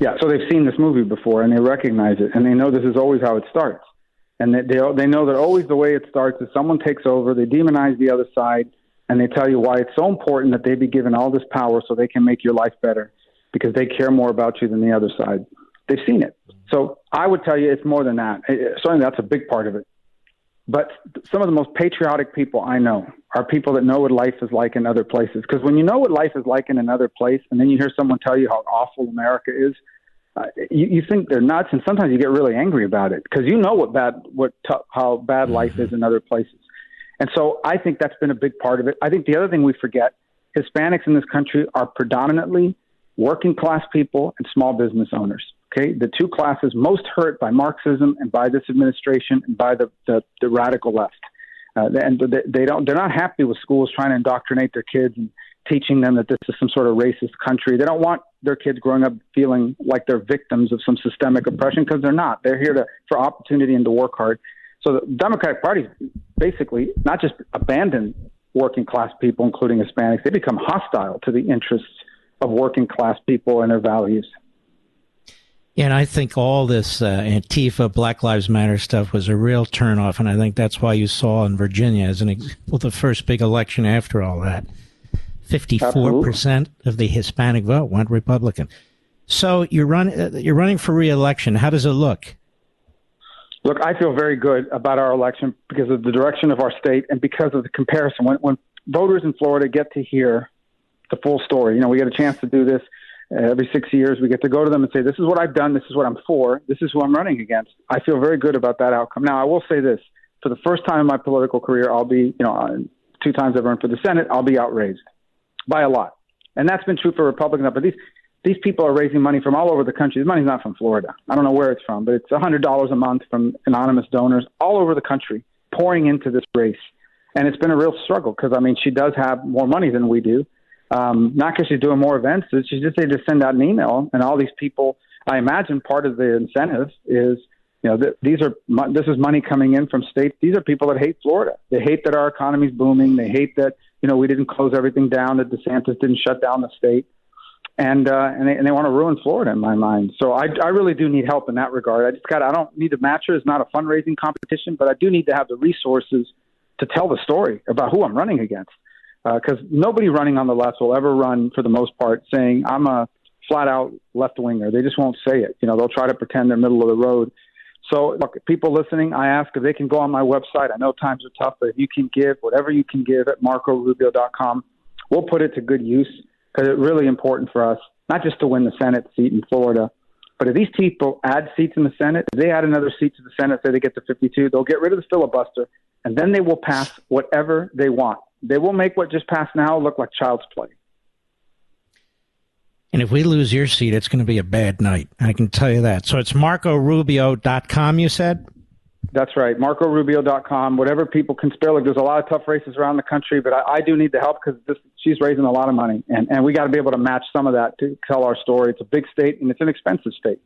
Yeah, so they've seen this movie before, and they recognize it, and they know this is always how it starts. And they know that always the way it starts is someone takes over, they demonize the other side, and they tell you why it's so important that they be given all this power so they can make your life better, because they care more about you than the other side. They've seen it. So I would tell you it's more than that. Certainly that's a big part of it. But some of the most patriotic people I know are people that know what life is like in other places. Because when you know what life is like in another place, and then you hear someone tell you how awful America is, you think they're nuts, and sometimes you get really angry about it because you know how bad life is in other places. And so I think that's been a big part of it. I think the other thing we forget, Hispanics in this country are predominantly working class people and small business owners. Okay, the two classes most hurt by Marxism and by this administration and by the radical left. And they're not happy with schools trying to indoctrinate their kids and teaching them that this is some sort of racist country. They don't want their kids growing up feeling like they're victims of some systemic oppression, because they're not. They're here for opportunity and to work hard. So the Democratic Party basically not just abandoned working class people, including Hispanics, they become hostile to the interests of working class people and their values. And I think all this Antifa, Black Lives Matter stuff was a real turnoff, and I think that's why you saw in Virginia, as an example, the first big election after all that, 54% of the Hispanic vote went Republican. So you're running for re-election. How does it look? Look, I feel very good about our election because of the direction of our state and because of the comparison. When voters in Florida get to hear the full story, you know, we get a chance to do this. Every 6 years, we get to go to them and say, this is what I've done. This is what I'm for. This is who I'm running against. I feel very good about that outcome. Now, I will say this. For the first time in my political career, I'll be, you know, 2 times I've run for the Senate. I'll be outraised by a lot. And that's been true for Republicans. But these people are raising money from all over the country. The money's not from Florida. I don't know where it's from, but it's $100 a month from anonymous donors all over the country pouring into this race. And it's been a real struggle because, I mean, she does have more money than we do. Not because she's doing more events. She just needs to send out an email, and all these people. I imagine part of the incentive is, you know, this is money coming in from states. These are people that hate Florida. They hate that our economy's booming. They hate that, you know, we didn't close everything down. That DeSantis didn't shut down the state. And they want to ruin Florida, in my mind. So I really do need help in that regard. I don't need to match her. It's not a fundraising competition, but I do need to have the resources to tell the story about who I'm running against. Because nobody running on the left will ever run, for the most part, saying I'm a flat-out left-winger. They just won't say it. You know, they'll try to pretend they're middle of the road. So, look, people listening, I ask if they can go on my website. I know times are tough, but if you can give, whatever you can give at MarcoRubio.com, we'll put it to good use, because it's really important for us, not just to win the Senate seat in Florida, but if these people add seats in the Senate, if they add another seat to the Senate, say they get to 52, they'll get rid of the filibuster, and then they will pass whatever they want. They will make what just passed now look like child's play. And if we lose your seat, it's going to be a bad night. I can tell you that. So it's MarcoRubio.com, you said? That's right. MarcoRubio.com. Whatever people can spare. Like, there's a lot of tough races around the country, but I do need the help, because she's raising a lot of money. And we got to be able to match some of that to tell our story. It's a big state, and it's an expensive state.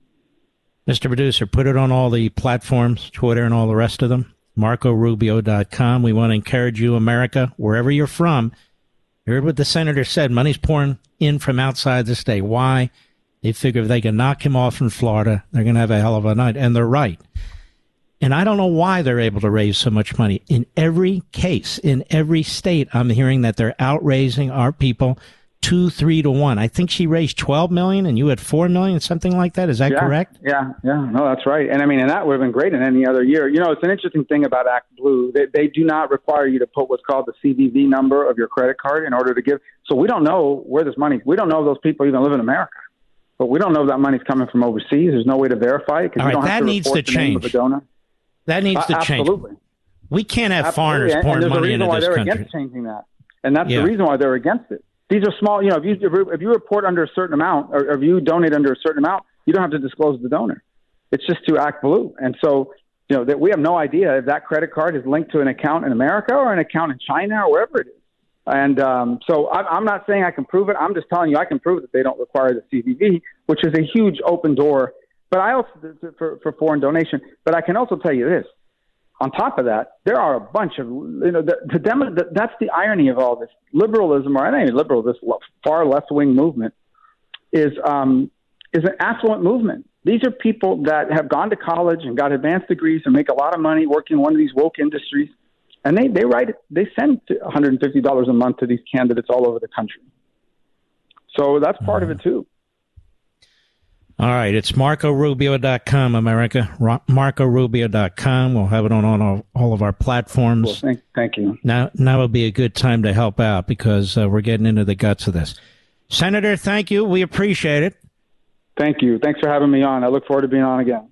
Mr. Producer, put it on all the platforms, Twitter and all the rest of them. MarcoRubio.com. We want to encourage you, America, wherever you're from. You heard what the senator said. Money's pouring in from outside the state. Why? They figure if they can knock him off in Florida, they're going to have a hell of a night. And they're right. And I don't know why they're able to raise so much money. In every case, in every state, I'm hearing that they're outraising our people 2-3 to 1. I think she raised $12 million and you had $4 million, something like that. Is that correct? Yeah. No, that's right. And I mean, and that would have been great in any other year. You know, it's an interesting thing about ActBlue. They do not require you to put what's called the CVV number of your credit card in order to give. So we don't know where this money, we don't know if those people even live in America. But we don't know if that money's coming from overseas. There's no way to verify it. All right, that needs to change. That needs to change. Absolutely. We can't have foreigners pouring money into this country. And there's a reason why they're against changing that. And that's the reason why they're against it. These are small, you know, if you report under a certain amount, or if you donate under a certain amount, you don't have to disclose the donor. It's just to ActBlue. And so, you know, that we have no idea if that credit card is linked to an account in America or an account in China or wherever it is. And so I'm not saying I can prove it. I'm just telling you I can prove that they don't require the CVV, which is a huge open door. But I also for foreign donation. But I can also tell you this. On top of that, there are a bunch of, you know, that's the irony of all this. Liberalism, or not even liberal, this far left-wing movement is an affluent movement. These are people that have gone to college and got advanced degrees and make a lot of money working in one of these woke industries. And they send $150 a month to these candidates all over the country. So that's part of it, too. All right. It's MarcoRubio.com, America. MarcoRubio.com. We'll have it on all of our platforms. Well, thank you. Now would be a good time to help out, because we're getting into the guts of this. Senator, thank you. We appreciate it. Thank you. Thanks for having me on. I look forward to being on again.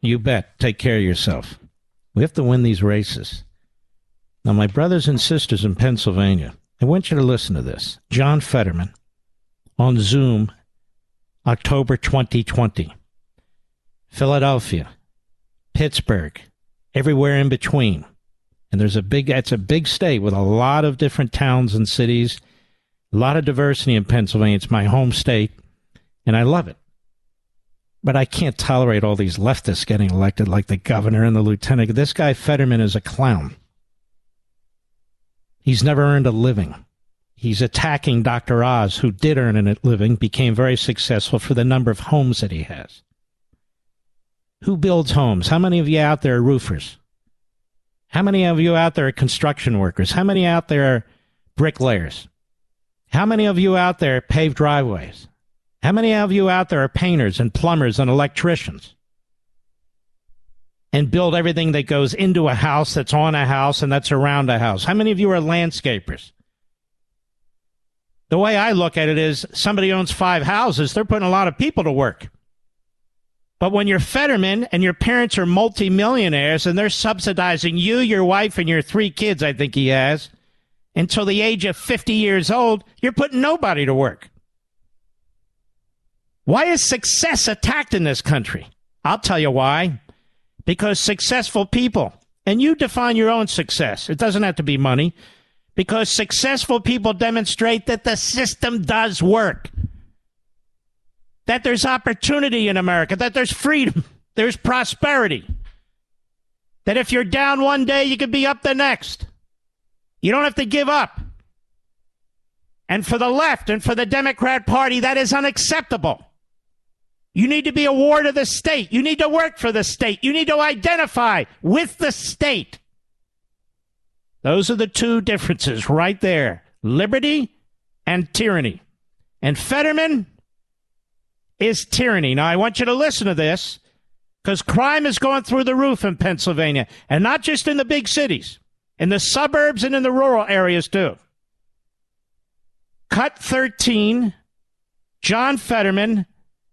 You bet. Take care of yourself. We have to win these races. Now, my brothers and sisters in Pennsylvania, I want you to listen to this. John Fetterman on Zoom, October 2020, Philadelphia, Pittsburgh, everywhere in between. And it's a big state with a lot of different towns and cities, a lot of diversity in Pennsylvania. It's my home state, and I love it. But I can't tolerate all these leftists getting elected, like the governor and the lieutenant. This guy Fetterman is a clown. He's never earned a living. He's attacking Dr. Oz, who did earn a living, became very successful for the number of homes that he has. Who builds homes? How many of you out there are roofers? How many of you out there are construction workers? How many out there are bricklayers? How many of you out there pave driveways? How many of you out there are painters and plumbers and electricians? And build everything that goes into a house, that's on a house, and that's around a house. How many of you are landscapers? The way I look at it is, somebody owns 5 houses, they're putting a lot of people to work. But when you're Fetterman and your parents are multimillionaires and they're subsidizing you, your wife, and your 3 kids, I think he has, until the age of 50 years old, you're putting nobody to work. Why is success attacked in this country? I'll tell you why. Because successful people, and you define your own success, it doesn't have to be money, because successful people demonstrate that the system does work, that there's opportunity in America, that there's freedom, there's prosperity, that if you're down one day, you can be up the next. You don't have to give up. and for the left and for the Democrat Party, that is unacceptable. You need to be a ward of the state. You need to work for the state. You need to identify with the state. Those are the two differences right there, liberty and tyranny. And Fetterman is tyranny. Now, I want you to listen to this, because crime is going through the roof in Pennsylvania, and not just in the big cities, in the suburbs and in the rural areas, too. Cut 13, John Fetterman,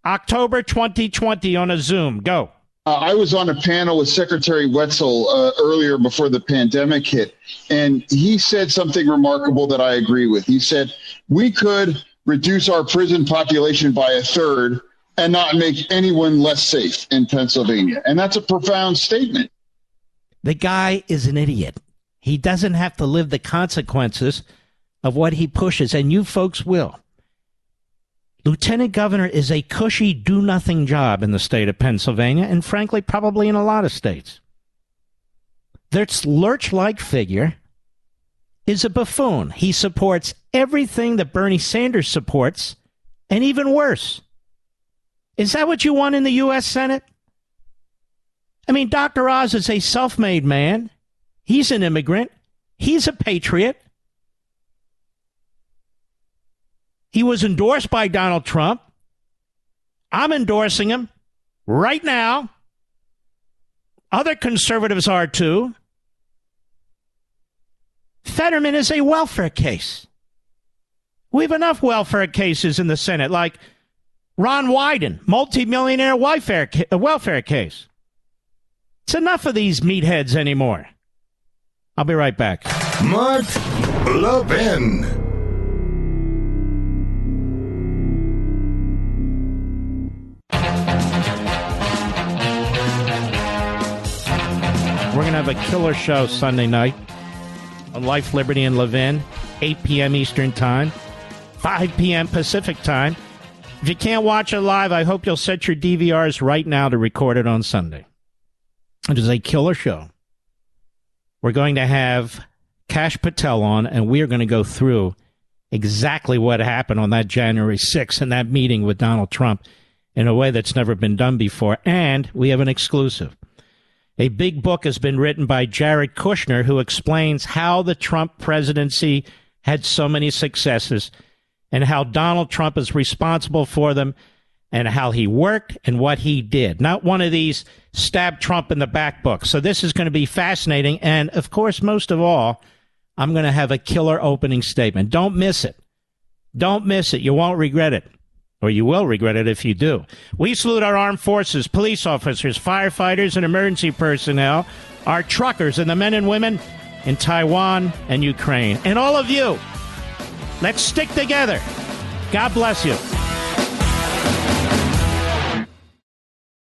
October 2020 on a Zoom. Go. I was on a panel with Secretary Wetzel earlier before the pandemic hit, and he said something remarkable that I agree with. He said, we could reduce our prison population by a third and not make anyone less safe in Pennsylvania. And that's a profound statement. The guy is an idiot. He doesn't have to live the consequences of what he pushes, and you folks will. Lieutenant governor is a cushy do-nothing job in the state of Pennsylvania, and frankly, probably in a lot of states. This lurch-like figure is a buffoon. He supports everything that Bernie Sanders supports, and even worse. Is that what you want in the U.S. Senate? I mean, Dr. Oz is a self-made man. He's an immigrant. He's a patriot. He was endorsed by Donald Trump. I'm endorsing him right now. Other conservatives are too. Fetterman is a welfare case. We have enough welfare cases in the Senate, like Ron Wyden, multimillionaire welfare case. It's enough of these meatheads anymore. I'll be right back. Mark Levin. We're going to have a killer show Sunday night on Life, Liberty, and Levin, 8 p.m. Eastern Time, 5 p.m. Pacific Time. If you can't watch it live, I hope you'll set your DVRs right now to record it on Sunday. It is a killer show. We're going to have Kash Patel on, and we are going to go through exactly what happened on that January 6th and that meeting with Donald Trump in a way that's never been done before. And we have an exclusive. A big book has been written by Jared Kushner, who explains how the Trump presidency had so many successes and how Donald Trump is responsible for them and how he worked and what he did. Not one of these stab Trump in the back books. So this is going to be fascinating. And, of course, most of all, I'm going to have a killer opening statement. Don't miss it. Don't miss it. You won't regret it. Or you will regret it if you do. We salute our armed forces, police officers, firefighters, and emergency personnel, our truckers, and the men and women in Taiwan and Ukraine. And all of you, let's stick together. God bless you.